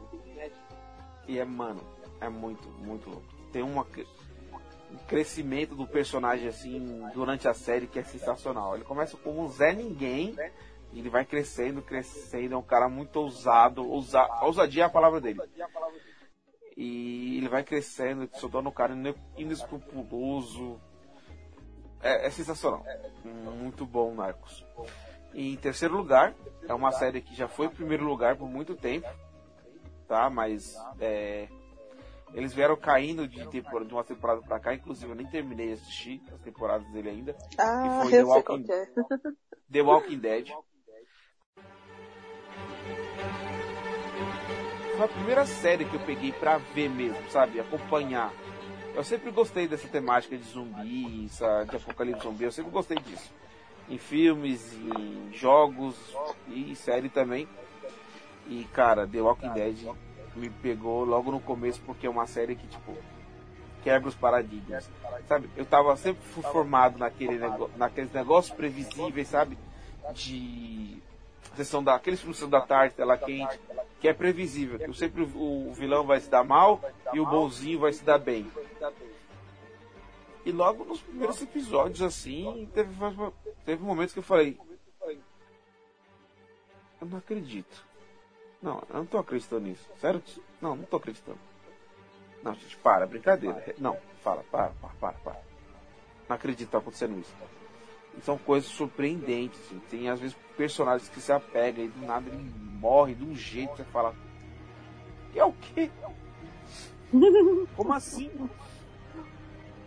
E é muito, muito louco. Tem um crescimento do personagem, assim, durante a série, que é sensacional. Ele começa como um Zé Ninguém, e ele vai crescendo. É um cara muito ousado. Ousadia é a palavra dele. E ele vai crescendo, se torna um cara inescrupuloso. É sensacional. Muito bom, Narcos. E em terceiro lugar, é uma série que já foi primeiro lugar por muito tempo, tá? Mas eles vieram caindo de uma temporada pra cá. Inclusive, eu nem terminei de assistir as temporadas dele ainda. Ah, foi The Walking Dead. Foi a primeira série que eu peguei pra ver mesmo, sabe? Acompanhar. Eu sempre gostei dessa temática de zumbi, de apocalipse zumbi. Eu sempre gostei disso. Em filmes, em jogos e série também. E, cara, The Walking Dead me pegou logo no começo, porque é uma série que, tipo, quebra os paradigmas, sabe? Eu tava sempre formado naqueles negócios previsíveis, sabe? De aqueles filmes da tarde, tela quente, que é previsível, que sempre o vilão vai se dar mal e o bonzinho vai se dar bem. E logo nos primeiros episódios, assim, teve momentos que eu falei: eu não acredito. Não, eu não tô acreditando nisso. Sério? Não tô acreditando. Não, gente, para, brincadeira. Não, para. Não acredito que tá acontecendo isso. São coisas surpreendentes, gente. Tem às vezes personagens que se apegam e do nada ele morre de um jeito que você fala: que é o quê? Como assim?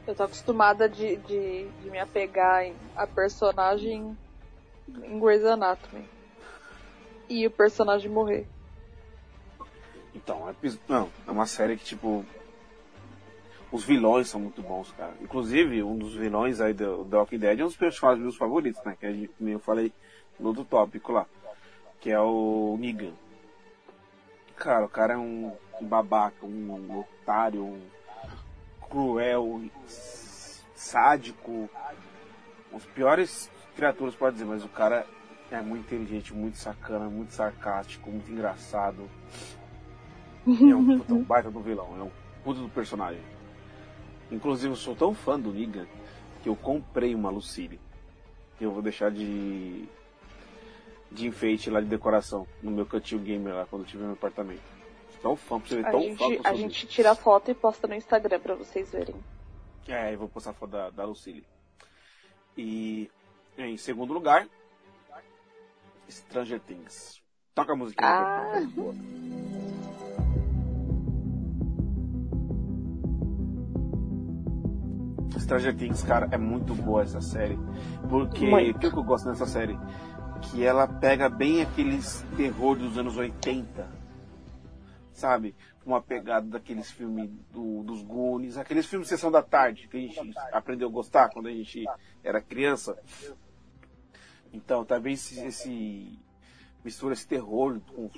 Eu tô acostumada de me apegar a personagem em Grey's Anatomy e o personagem morrer. Então, é uma série que, tipo, os vilões são muito bons, cara. Inclusive, um dos vilões aí do The Walking Dead é um dos personagens meus favoritos, né? Que eu falei no outro tópico lá, que é o Negan. Cara, o cara é um babaca, um otário, um cruel, sádico. Os piores criaturas, pode dizer, mas o cara é muito inteligente, muito sacana, muito sarcástico, muito engraçado. É um baita do vilão, é um puto do personagem. Inclusive, eu sou tão fã do Negan que eu comprei uma Lucille. Eu vou deixar de enfeite lá, de decoração, no meu cantinho gamer lá, quando eu tiver no meu apartamento. Tão fã, pra você ver, a gente tira foto e posta no Instagram pra vocês verem. Eu vou postar foto da Lucille. E em segundo lugar, Stranger Things. Toca a musiquinha. Stranger Things, cara, é muito boa essa série. Porque o que eu gosto dessa série? Que ela pega bem aqueles terror dos anos 80, sabe? Uma pegada daqueles filmes dos Goonies, aqueles filmes de Sessão da Tarde, que a gente aprendeu a gostar quando a gente era criança. Então, também mistura esse terror com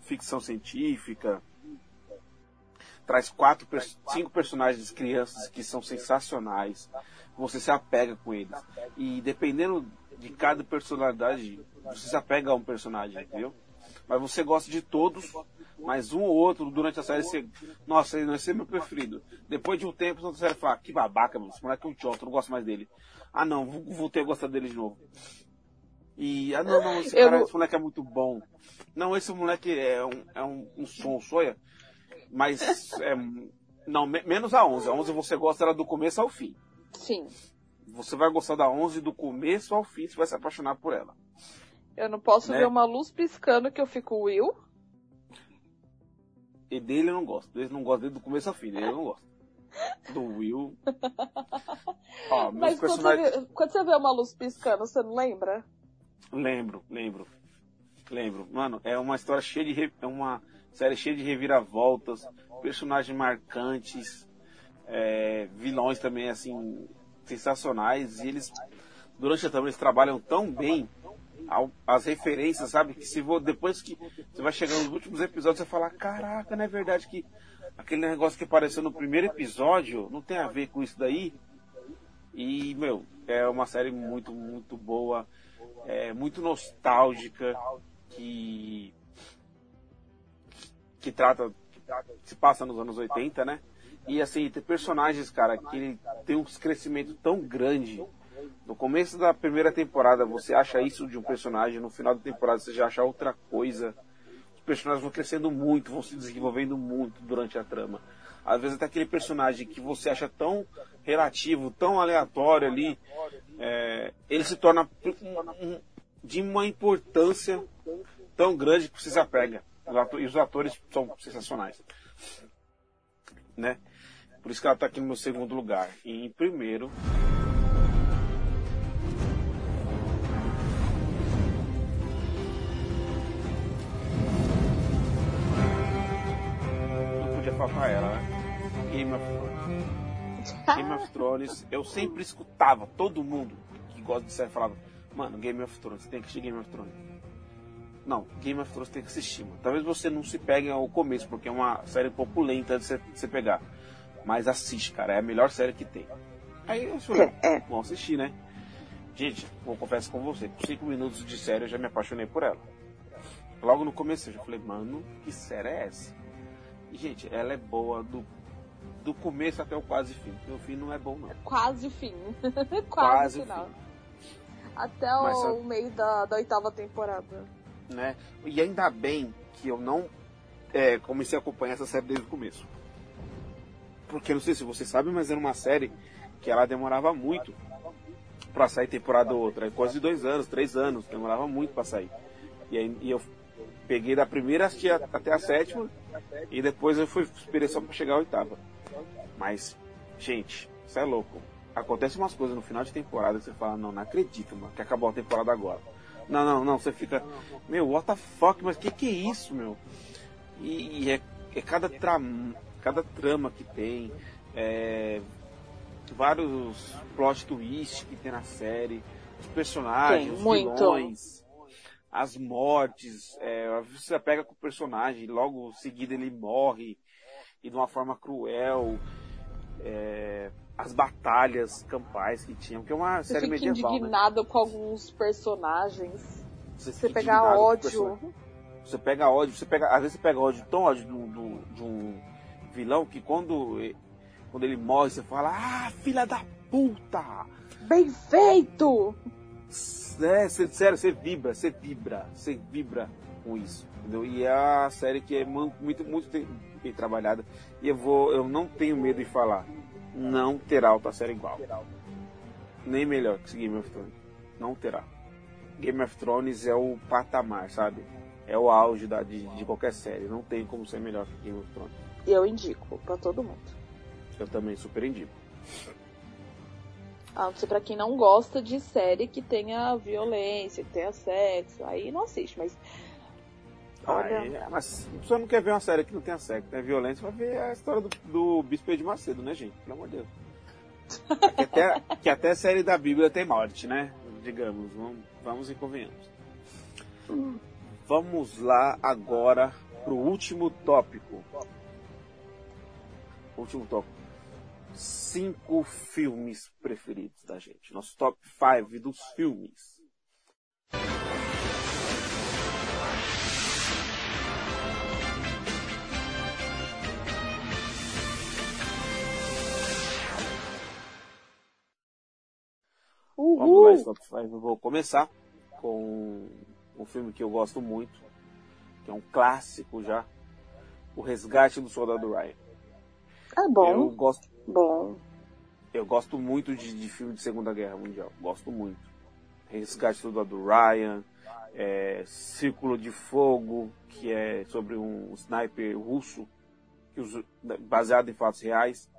ficção científica. Traz 5 personagens crianças que são sensacionais. Você se apega com eles. E dependendo de cada personalidade, você se apega a um personagem, entendeu? Mas você gosta de todos, mas um ou outro durante a série você... Nossa, ele não é meu preferido. Depois de um tempo, você vai falar: que babaca, mano, esse moleque é um idiota, eu não gosto mais dele. Ah, não, voltei a gostar dele de novo. E, ah, não, não, esse cara, esse moleque é muito bom. Não, esse moleque é um sonso, olha. Mas, não, menos a 11. A 11 você gosta dela do começo ao fim. Sim. Você vai gostar da 11 do começo ao fim, você vai se apaixonar por ela. Eu não posso ver uma luz piscando que eu fico Will. E dele eu não gosto. Ele não gosta dele do começo ao fim, né? Eu não gosto. Do Will. Ó, meus mas personagens... quando você vê uma luz piscando, você não lembra? Lembro. Mano, é uma história cheia de... É uma série cheia de reviravoltas, personagens marcantes, vilões também, assim, sensacionais. E eles, durante a trama, eles trabalham tão bem as referências, sabe? Que depois que você vai chegando nos últimos episódios, você fala, caraca, não é verdade que aquele negócio que apareceu no primeiro episódio não tem a ver com isso daí? E, meu, é uma série muito, muito boa, muito nostálgica, que se passa nos anos 80, né? E, assim, tem personagens, cara, que tem um crescimento tão grande. No começo da primeira temporada você acha isso de um personagem, no final da temporada você já acha outra coisa. Os personagens vão crescendo muito, vão se desenvolvendo muito durante a trama. Às vezes até aquele personagem que você acha tão relativo, tão aleatório ali, ele se torna de uma importância tão grande que você se apega. E os atores são sensacionais, né? Por isso que ela está aqui no meu segundo lugar. E em primeiro... Pra ela, né? Game of Thrones, eu sempre escutava, todo mundo que gosta de série falava, mano, Game of Thrones, tem que assistir Game of Thrones. Não, Game of Thrones tem que assistir, mano. Talvez você não se pegue ao começo, porque é uma série populenta de você pegar. Mas assiste, cara, é a melhor série que tem. Aí eu falei, vamos assistir, né? Gente, vou confessar com você, por 5 minutos de série eu já me apaixonei por ela. Logo no começo eu já falei, mano, que série é essa? Gente, ela é boa do começo até o quase fim. Porque o fim não é bom, não. Quase fim. quase final. Fim. Até o meio da oitava temporada. Né? E ainda bem que eu não comecei a acompanhar essa série desde o começo. Porque, não sei se você sabe, mas era uma série que ela demorava muito pra sair temporada ou outra. Coisa de 2 anos, 3 anos. Demorava muito pra sair. E eu peguei da primeira até a sétima. E depois eu fui esperei só pra chegar à oitava. Mas, gente, isso é louco. Acontece umas coisas no final de temporada que você fala, não acredito, mano, que acabou a temporada agora. Não, você fica, meu, what the fuck, mas que é isso, meu? E é cada trama que tem, vários plot twists que tem na série, os personagens, os vilões... As mortes, você pega com o personagem, logo em seguida ele morre, e de uma forma cruel. As batalhas campais que tinham, que é uma série medieval. Você fica indignado, né? Com alguns personagens. Você pega ódio. Às vezes você pega ódio, tão ódio de um vilão, que quando ele morre você fala, ah, filha da puta! Bem feito! Sério, você vibra com isso, entendeu? E é a série que é muito, muito bem trabalhada. E eu não tenho medo de falar, não terá outra série igual, nem melhor que Game of Thrones. Não terá. Game of Thrones é o patamar, sabe? É o auge de qualquer série. Não tem como ser melhor que Game of Thrones. Eu indico pra todo mundo. Eu também super indico. Ah, não sei, pra quem não gosta de série que tenha violência, que tenha sexo, aí não assiste, mas... Olha... Mas se a pessoa não quer ver uma série que não tenha sexo, que tenha violência, vai ver a história do Bispo de Macedo, né, gente? Pelo amor de Deus. que até série da Bíblia tem morte, né? Digamos, vamos e convenhamos. Vamos lá agora pro último tópico. Último tópico. 5 filmes preferidos da gente. Nosso top 5 dos filmes. Vamos lá, esse top 5. Eu vou começar com um filme que eu gosto muito, que é um clássico já, O Resgate do Soldado Ryan. É bom. Eu gosto muito de filme de Segunda Guerra Mundial. Gosto muito. Resgate do Soldado Ryan, Círculo de Fogo, que é sobre um sniper russo, baseado em fatos reais.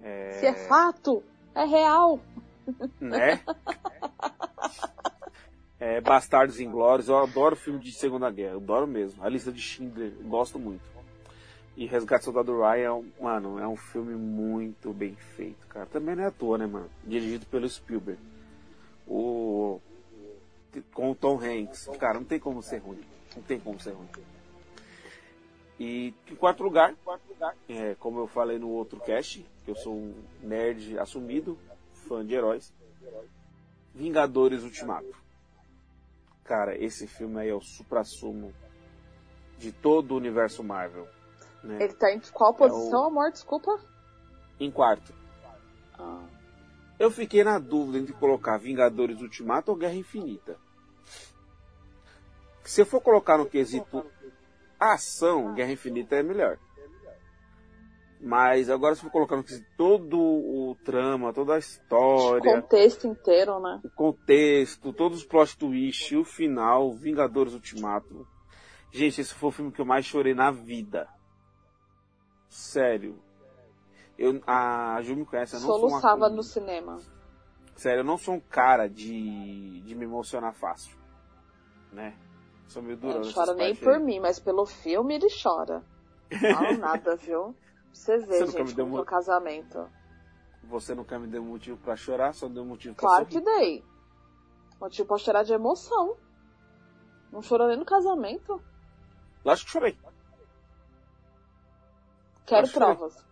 Se é fato, é real. Né? Bastardos Inglórios. Eu adoro filme de Segunda Guerra. Eu adoro mesmo. A Lista de Schindler. Gosto muito. E Resgate do Soldado Ryan, mano, é um filme muito bem feito, cara. Também não é à toa, né, mano? Dirigido pelo Spielberg. Com o Tom Hanks. Cara, não tem como ser ruim. Não tem como ser ruim. E em quarto lugar, como eu falei no outro cast, que eu sou um nerd assumido, fã de heróis, Vingadores Ultimato. Cara, esse filme aí é o suprassumo de todo o universo Marvel. Né? Ele tá em qual posição, amor? Desculpa. Em quarto. Ah. Eu fiquei na dúvida entre colocar Vingadores Ultimato ou Guerra Infinita. Se eu for colocar no quesito ação, Guerra Infinita é melhor. Mas agora se eu for colocar no quesito todo o trama, toda a história... O contexto inteiro, né? O contexto, todos os plot twists, o final, Vingadores Ultimato. Gente, esse foi o filme que eu mais chorei na vida. Sério. A Ju me conhece, eu não sou uma... Soluçava no cinema. Sério, eu não sou um cara de me emocionar fácil. Né? Sou meio durão. Não chora nem por mim, mas pelo filme ele chora. Não, nada, viu? Você vê, gente, no meu casamento. Você nunca me deu motivo pra chorar, só deu motivo pra chorar. Claro que dei. Motivo pra chorar de emoção. Não chorou nem no casamento. Eu acho que chorei. Quero provas.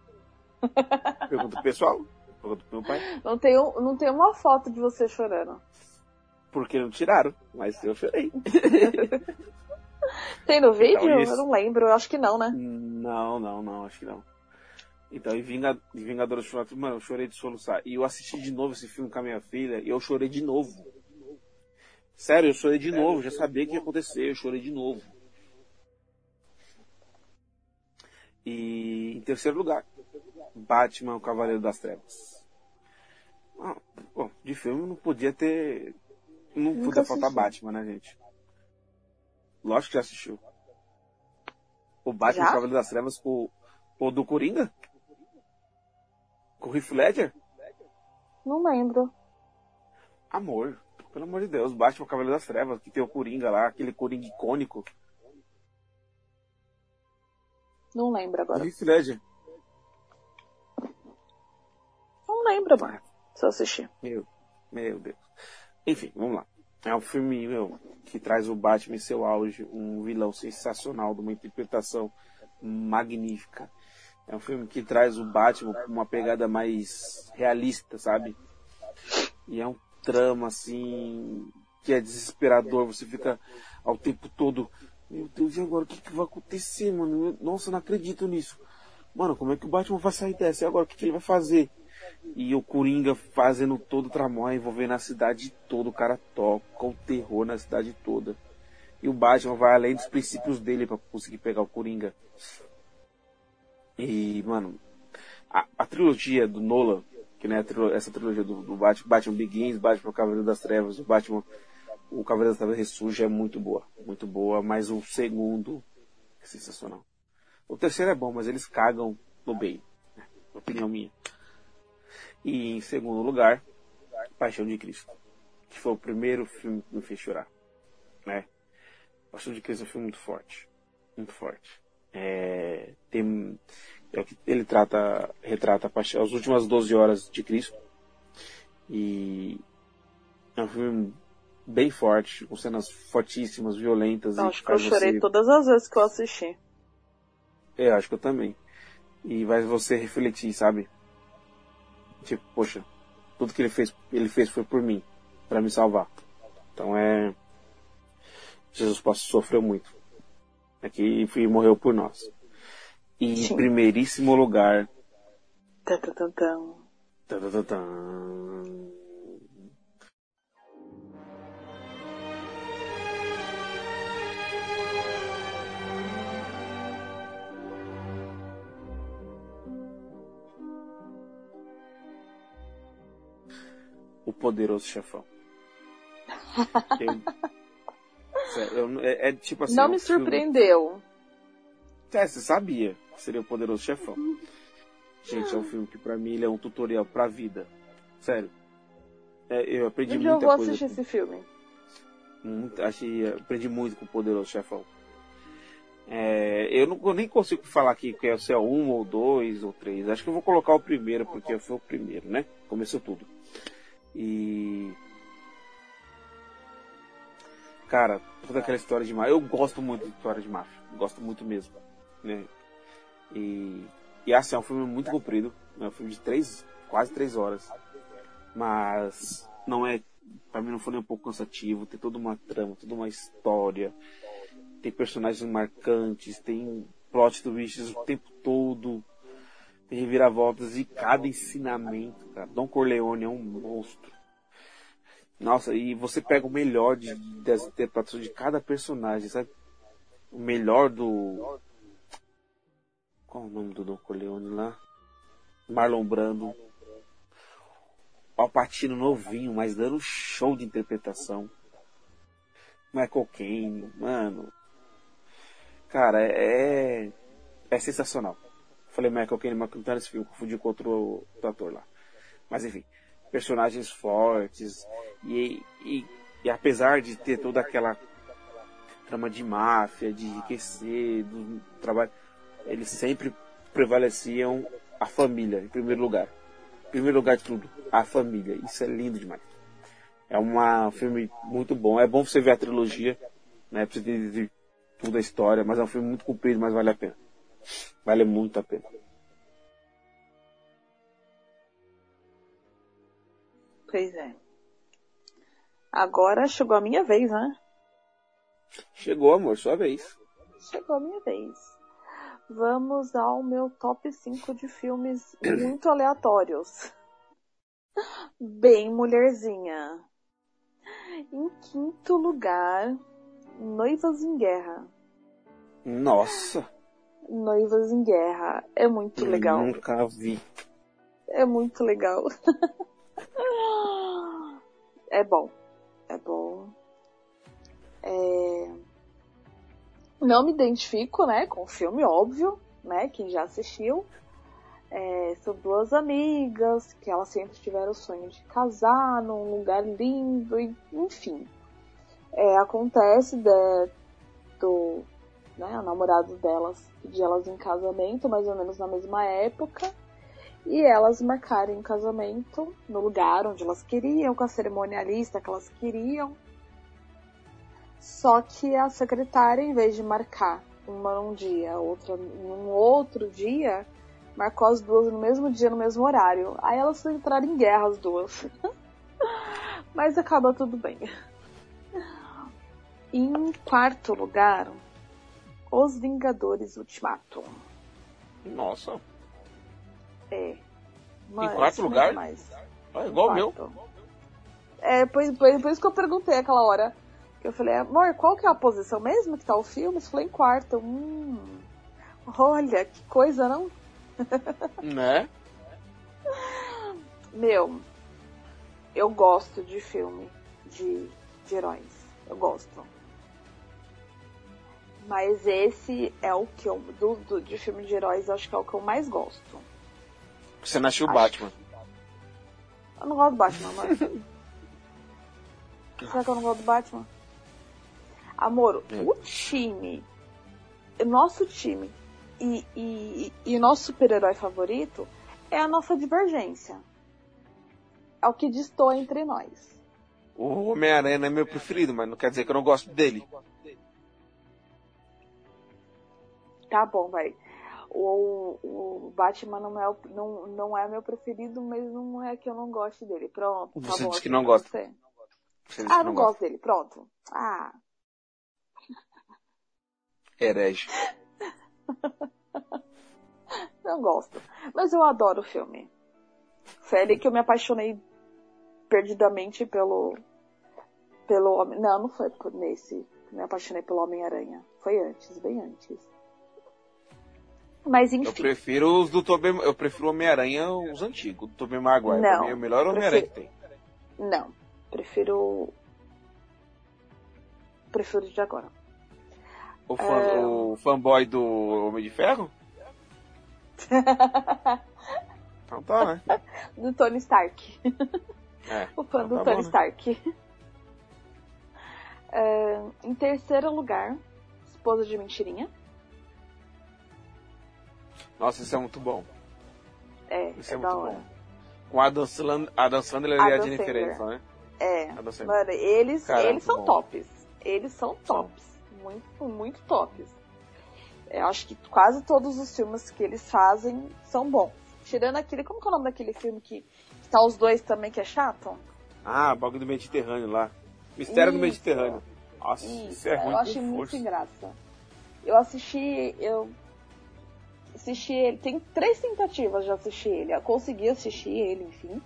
Pergunta pro pessoal. Pergunta pro meu pai. Não tem uma foto de você chorando. Porque não tiraram, mas eu chorei. Tem no vídeo? Então, eu não lembro, eu acho que não, né? Não, acho que não. Então, e Vingadores Ultimato, mano, eu chorei de soluçar. E eu assisti de novo esse filme com a minha filha e eu chorei de novo. Sério, eu chorei de novo, já sabia o que ia acontecer, eu chorei de novo. E em terceiro lugar, Batman, o Cavaleiro das Trevas. Bom, de filme não podia ter... Não podia faltar Batman, né, gente? Lógico que já assistiu. O Batman, o Cavaleiro das Trevas, o do Coringa? Com o Heath Ledger? Não lembro. Amor, pelo amor de Deus, Batman, o Cavaleiro das Trevas, que tem o Coringa lá, aquele Coringa icônico. Não lembro agora. Heath Ledger. Não lembro, mano. Se eu assistir. Meu Deus. Enfim, vamos lá. É um filme, que traz o Batman em seu auge. Um vilão sensacional, de uma interpretação magnífica. É um filme que traz o Batman com uma pegada mais realista, sabe? E é um trama, assim, que é desesperador. Você fica ao tempo todo... Meu Deus, e agora? O que vai acontecer, mano? Nossa, não acredito nisso. Mano, como é que o Batman vai sair dessa? E agora, o que ele vai fazer? E o Coringa fazendo todo o tramóia, envolvendo a cidade toda. O cara toca o terror na cidade toda. E o Batman vai além dos princípios dele pra conseguir pegar o Coringa. E, mano, a trilogia do Nolan, que né, essa trilogia do Batman Begins, Batman Cavaleiro das Trevas, o Batman... O Cavaleiro das Trevas Ressurge é muito boa, mas o segundo é sensacional. O terceiro é bom, mas eles cagam no bem, né? Opinião minha. E em segundo lugar, Paixão de Cristo, que foi o primeiro filme que me fez chorar, né? Paixão de Cristo é um filme muito forte, muito forte. Ele retrata a paixão, as últimas 12 horas de Cristo, e é um filme bem forte, com cenas fortíssimas, violentas. Acho que eu chorei todas as vezes que eu assisti. Eu acho que eu também. E vai você refletir, sabe? Tipo, poxa, tudo que ele fez foi por mim, pra me salvar. Então Jesus sofreu muito. Aqui e morreu por nós. E em primeiríssimo lugar... o Poderoso Chefão. É tipo assim. Não me surpreendeu. É, você sabia que seria o Poderoso Chefão. Gente, é um filme que pra mim ele é um tutorial pra vida. Sério. É, eu aprendi muita coisa. Eu vou assistir esse filme. Aprendi muito com o Poderoso Chefão. É, eu nem consigo falar aqui se é um ou dois ou três. Acho que eu vou colocar o primeiro, porque foi o primeiro, né? Começou tudo. E... cara, toda aquela história de máfia. Eu gosto muito de história de máfia. Gosto muito mesmo. Né? E assim, é um filme muito comprido. É um filme de quase 3 horas. Mas não é... pra mim não foi nem um pouco cansativo. Tem toda uma trama, toda uma história. Tem personagens marcantes. Tem plot twists o tempo todo. Tem reviravoltas. E cada ensinamento, cara. Don Corleone é um monstro. Nossa, e você pega o melhor das interpretações de cada personagem, sabe? O melhor do... qual é o nome do Don Corleone lá? Marlon Brando. Alpatino novinho, mas dando um show de interpretação. Michael Caine, mano. Cara, é sensacional. Falei Michael Caine, mas não esse filme, confundi com outro ator lá. Mas enfim, personagens fortes. E apesar de ter toda aquela trama de máfia, de enriquecer, do trabalho, eles sempre prevaleciam a família em primeiro lugar. Em primeiro lugar de tudo, a família. Isso é lindo demais. É um filme muito bom. É bom você ver a trilogia, né? Pra você entender toda a história. Mas é um filme muito comprido, mas vale a pena. Vale muito a pena. Pois é. Agora chegou a minha vez, né? Chegou, amor, sua vez. Chegou a minha vez. Vamos ao meu top 5 de filmes muito aleatórios. Bem mulherzinha. Em quinto lugar, Noivas em Guerra. Nossa! Noivas em Guerra. É muito legal. Nunca vi. É muito legal. É bom. É bom. É... não me identifico, né, com o filme, óbvio, né, quem já assistiu. É, são duas amigas que elas sempre tiveram o sonho de casar num lugar lindo, e, enfim. É, acontece né, o namorado delas pedir elas em casamento, mais ou menos na mesma época. E elas marcarem o casamento no lugar onde elas queriam, com a cerimonialista que elas queriam. Só que a secretária, em vez de marcar uma num dia, outra num outro dia, marcou as duas no mesmo dia, no mesmo horário. Aí elas entraram em guerra, as duas. Mas acaba tudo bem. Em quarto lugar, Os Vingadores Ultimato. Nossa. É. Mano, em quarto lugar? Ah, igual o meu. É, por isso que eu perguntei aquela hora. Eu falei, amor, qual que é a posição mesmo que tá o filme? Você falou em quarto. Olha, que coisa, não? Né? Meu, eu gosto de filme de heróis. Eu gosto. Mas esse é o que eu... de filme de heróis, eu acho que é o que eu mais gosto. Você não achou o Batman? Eu não gosto do Batman, mano. Será que eu não gosto do Batman? Amor, o time, nosso time e nosso super-herói favorito é a nossa divergência. É o que destoa entre nós. O Homem-Aranha é meu preferido, mas não quer dizer que eu não gosto dele. Tá bom, vai. O Batman não é meu preferido, mas não é que eu não goste dele. Pronto, tá. Você bom, disse que não gosta. Ah, não gosto dele, pronto. Ah... herege. Não gosto. Mas eu adoro o filme. Sério que eu me apaixonei perdidamente pelo homem. Não, não foi nesse. Me apaixonei pelo Homem-Aranha. Foi antes, bem antes. Mas enfim. Eu prefiro os do Tobey. Eu prefiro o Homem-Aranha, os antigos. Do Tobey Maguire. Não, é o melhor Homem-Aranha que tem. Não. Prefiro de agora. O fanboy do Homem de Ferro? Então tá, né? Do Tony Stark. O fã então do Tony Stark. Em terceiro lugar, Esposa de Mentirinha. Nossa, isso é muito bom. Isso é muito bom. Com a Adam Sandler e a Jennifer Aniston, né? Mano, eles são tops. Eles são tops. Muito, muito tops. Eu acho que quase todos os filmes que eles fazem são bons. Tirando aquele... Como que é o nome daquele filme que tá os dois também, que é chato? Ah, Bagulho do Mediterrâneo lá. Mistério do Mediterrâneo. Nossa, isso é ruim. Eu achei muito sem graça. Eu assisti ele, tem 3 tentativas de assistir ele. Eu consegui assistir ele, enfim.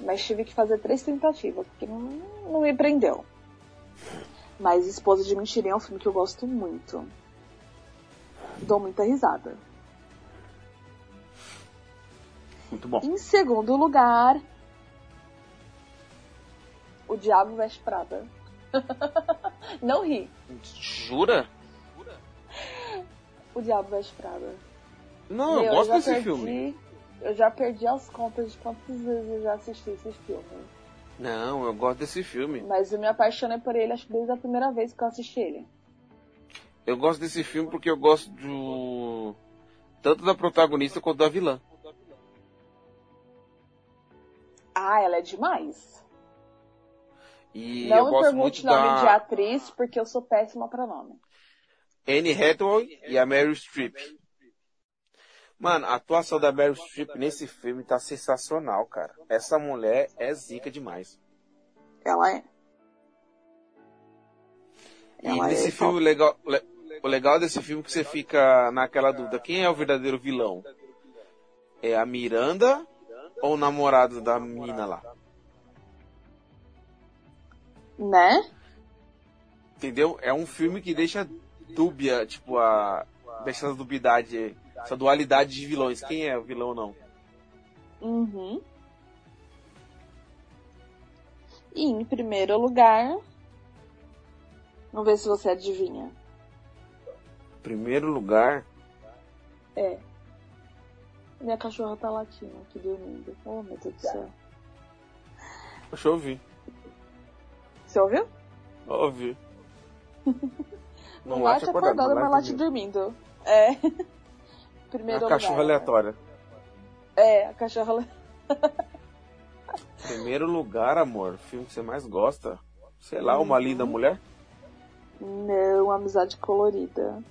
Mas tive que fazer 3 tentativas, porque não me prendeu. Mas Esposa de Mentirinha é um filme que eu gosto muito. Dou muita risada. Muito bom. Em segundo lugar, O Diabo Veste Prada. Não ri. Jura? O Diabo Veste Prada. Não, eu gosto desse filme. Eu já perdi as contas de quantas vezes eu já assisti esse filme. Não, eu gosto desse filme. Mas eu me apaixonei por ele, acho que desde a primeira vez que eu assisti ele. Eu gosto desse filme porque eu gosto do... tanto da protagonista quanto da vilã. Ah, ela é demais. E não eu me pergunte o nome de atriz, porque eu sou péssima pra nome. Anne Hathaway e a Meryl Streep. Mano, a atuação da Meryl Streep nesse filme tá sensacional, cara. Essa mulher é zica demais. Ela é. Nesse filme, o legal desse filme é que você fica naquela dúvida. Quem é o verdadeiro vilão? É a Miranda ou o namorado da menina lá? Né? Entendeu? É um filme que deixa dúbia, tipo, deixa essa dubidade, essa dualidade de vilões. Quem é o vilão ou não? Uhum. E em primeiro lugar... Vamos ver se você adivinha. Primeiro lugar? Minha cachorra tá latindo aqui dormindo. Oh, meu Deus do céu. Deixa eu ouvir. Você ouviu? Ouvi. Não late acordada, mas late dormindo. Primeiro lugar. A cachorra aleatória. A cachorra aleatória. Primeiro lugar, amor. O filme que você mais gosta? Sei lá, Uma Linda Mulher? Não, Amizade Colorida.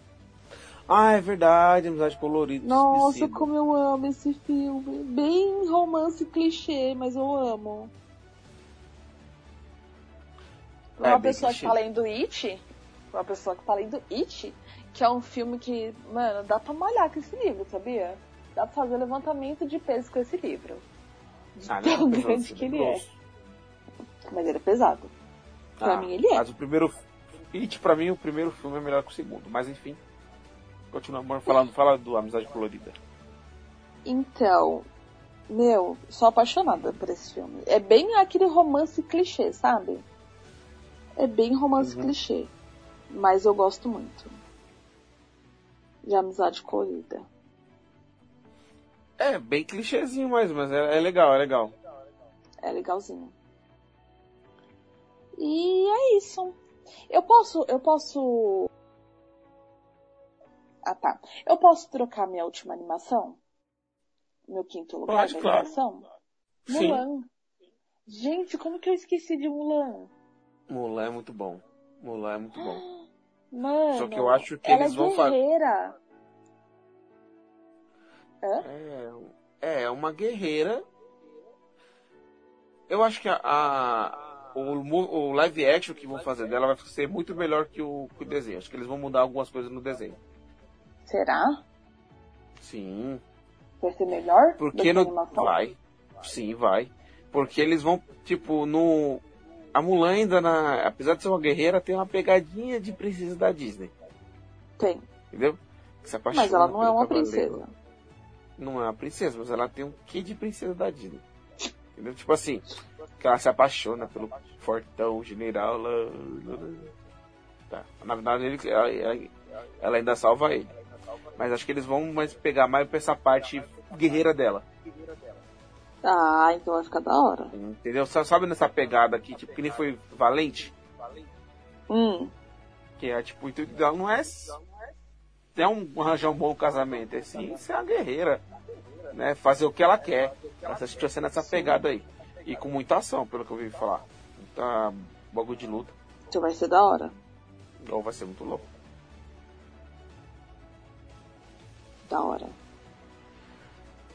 Ah, é verdade, Amizade Colorida. Nossa, suicida. Como eu amo esse filme. Bem romance clichê, mas eu amo. Uma pessoa que fala do It, que é um filme que, mano, dá pra malhar com esse livro, sabia? Dá pra fazer levantamento de peso com esse livro. Tão grande que ele é. Mas ele é pesado. Pra mim ele é. Mas o primeiro... It, pra mim, o primeiro filme é melhor que o segundo. Mas, enfim, continuamos falando. Fala do Amizade Colorida. Então, sou apaixonada por esse filme. É bem aquele romance clichê, sabe? É bem romance clichê. Mas eu gosto muito de Amizade Colorida. É bem clichêzinho, mas é legal, é legal. É legalzinho. E é isso. Eu posso... Ah, tá. Eu posso trocar minha última animação? Meu quinto lugar de animação? Claro. Mulan. Sim. Gente, como que eu esqueci de Mulan? Mulan é muito bom. Mulan é muito bom. Mano, só que eu acho que eles vão fazer... guerreira. É uma guerreira. Eu acho que o live action que vão fazer dela vai ser muito melhor que o desenho. Acho que eles vão mudar algumas coisas no desenho. Será? Sim. Vai ser melhor? Porque no... Vai. Sim, vai. Porque eles vão, tipo, no... A Mulan ainda, apesar de ser uma guerreira, tem uma pegadinha de princesa da Disney. Tem. Entendeu? Que se apaixona. Mas ela não é uma princesa. Não é uma princesa, mas ela tem um quê de princesa da Disney. Entendeu? Tipo assim, que ela se apaixona pelo fortão, general, tá. Na verdade, ela ainda salva ele. Mas acho que eles vão mais pegar mais pra essa parte guerreira dela. Ah, então vai ficar da hora. Entendeu? Sabe nessa pegada aqui, tipo, que nem foi Valente? Que é, tipo, o intuito dela não é... É um arranjar um bom casamento, é sim ser uma guerreira, né? Fazer o que ela quer. Ela está sendo essa pegada aí. E com muita ação, pelo que eu ouvi falar. Muita bagulho de luta. Então vai ser da hora. Ou vai ser muito louco. Da hora.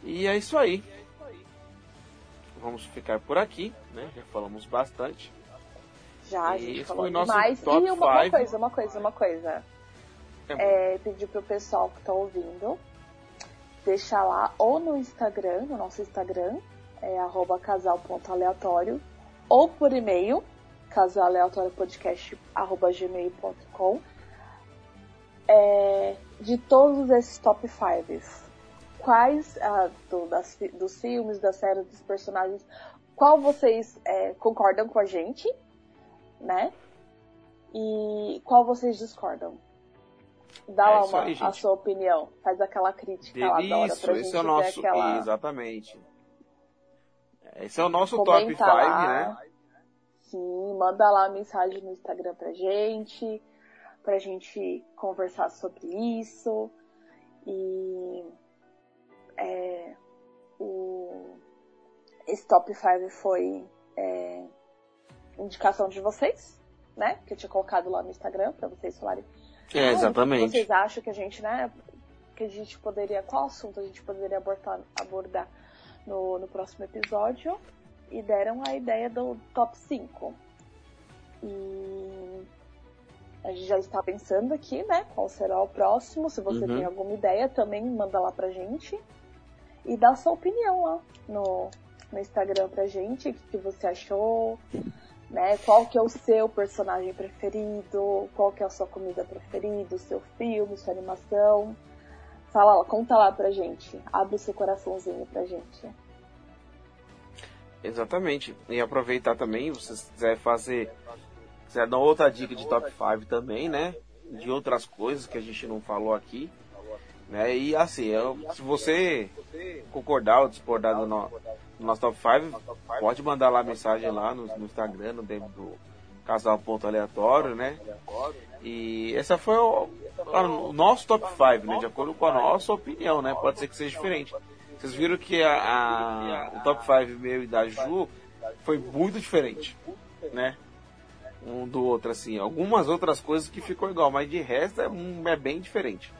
E é isso aí. Vamos ficar por aqui, né? Já falamos bastante. Já, e a gente falou demais. E uma coisa. Pedir pro pessoal que tá ouvindo deixar lá ou no Instagram, no nosso Instagram, @casal.aleatório, ou por e-mail, casaleatoriopodcast@gmail.com, de todos esses top 5s. Quais dos filmes, das séries, dos personagens, qual vocês concordam com a gente, né? E qual vocês discordam? Dá lá a sua opinião, faz aquela crítica lá da hora pra gente ver aquela... Exatamente. Esse é o nosso top 5, né? Sim, manda lá uma mensagem no Instagram pra gente conversar sobre isso. E esse top 5 foi indicação de vocês, né? Que eu tinha colocado lá no Instagram pra vocês falarem. Exatamente. Vocês acham que a gente, né? Que a gente poderia. Qual assunto a gente poderia abordar no próximo episódio? E deram a ideia do top 5. E a gente já está pensando aqui, né? Qual será o próximo? Se você tem alguma ideia, também manda lá pra gente. E dá a sua opinião lá no Instagram pra gente. O que você achou? Né? Qual que é o seu personagem preferido, qual que é a sua comida preferida, o seu filme, sua animação. Fala, conta lá pra gente, abre o seu coraçãozinho pra gente. Exatamente, e aproveitar também, se você quiser dar outra dica de top 5 também, né, de outras coisas que a gente não falou aqui, né, e assim, se você concordar ou discordar do nosso top 5, pode mandar lá mensagem lá no Instagram, no DM do casal.aleatório, né? E esse foi o nosso top 5, né? De acordo com a nossa opinião, né? Pode ser que seja diferente. Vocês viram que o top 5 meu e da Ju foi muito diferente, né? Um do outro, assim. Algumas outras coisas que ficou igual, mas de resto é bem diferente.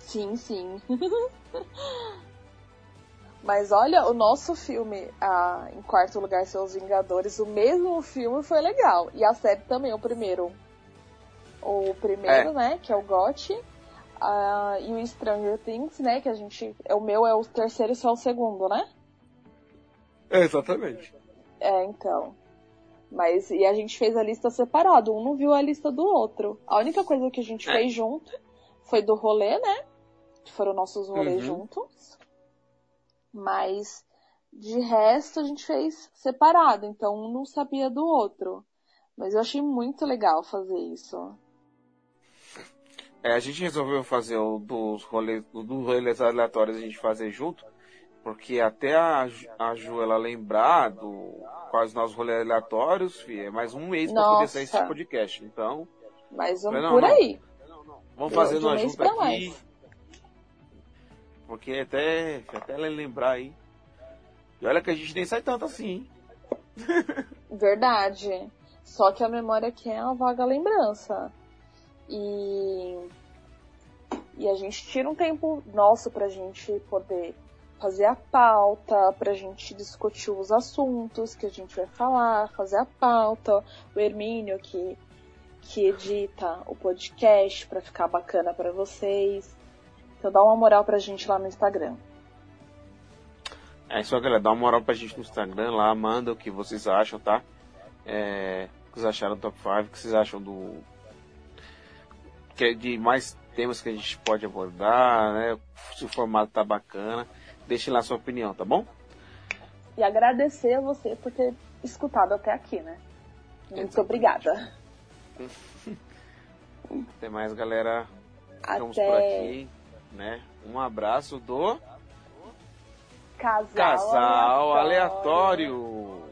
Sim, sim. Mas olha, o nosso filme, em quarto lugar, são os Vingadores. O mesmo filme foi legal. E a série também, o primeiro. Né? Que é o GOT. E o Stranger Things, né? Que a gente... O meu é o terceiro e só o segundo, né? Exatamente. Então. Mas... E a gente fez a lista separado. Um não viu a lista do outro. A única coisa que a gente fez junto foi do rolê, né? Que foram nossos rolês juntos. Mas, de resto, a gente fez separado. Então, um não sabia do outro. Mas eu achei muito legal fazer isso. A gente resolveu fazer o dos rolês aleatórios a gente fazer junto. Porque até a Ju, ela lembrar quais os nossos rolês aleatórios, é mais um mês pra poder sair esse podcast. Então... Mais um por aí. Vamos fazer nós juntos aqui. Mais. Porque até ela lembrar aí. E olha que a gente nem sai tanto assim, hein? Verdade. Só que a memória aqui é uma vaga lembrança. E a gente tira um tempo nosso pra gente poder fazer a pauta, pra gente discutir os assuntos que a gente vai falar, fazer a pauta. O Hermínio que edita o podcast pra ficar bacana pra vocês. Então dá uma moral pra gente lá no Instagram. É isso aí, galera. Dá uma moral pra gente no Instagram lá. Manda o que vocês acham, tá? O que vocês acharam do Top 5. O que vocês acham de mais temas que a gente pode abordar, né? Se o formato tá bacana. Deixe lá a sua opinião, tá bom? e agradecer a você por ter escutado até aqui, né? Muito obrigada. Até mais, galera. Ficamos por aqui, né? Um abraço do... Casal Aleatório.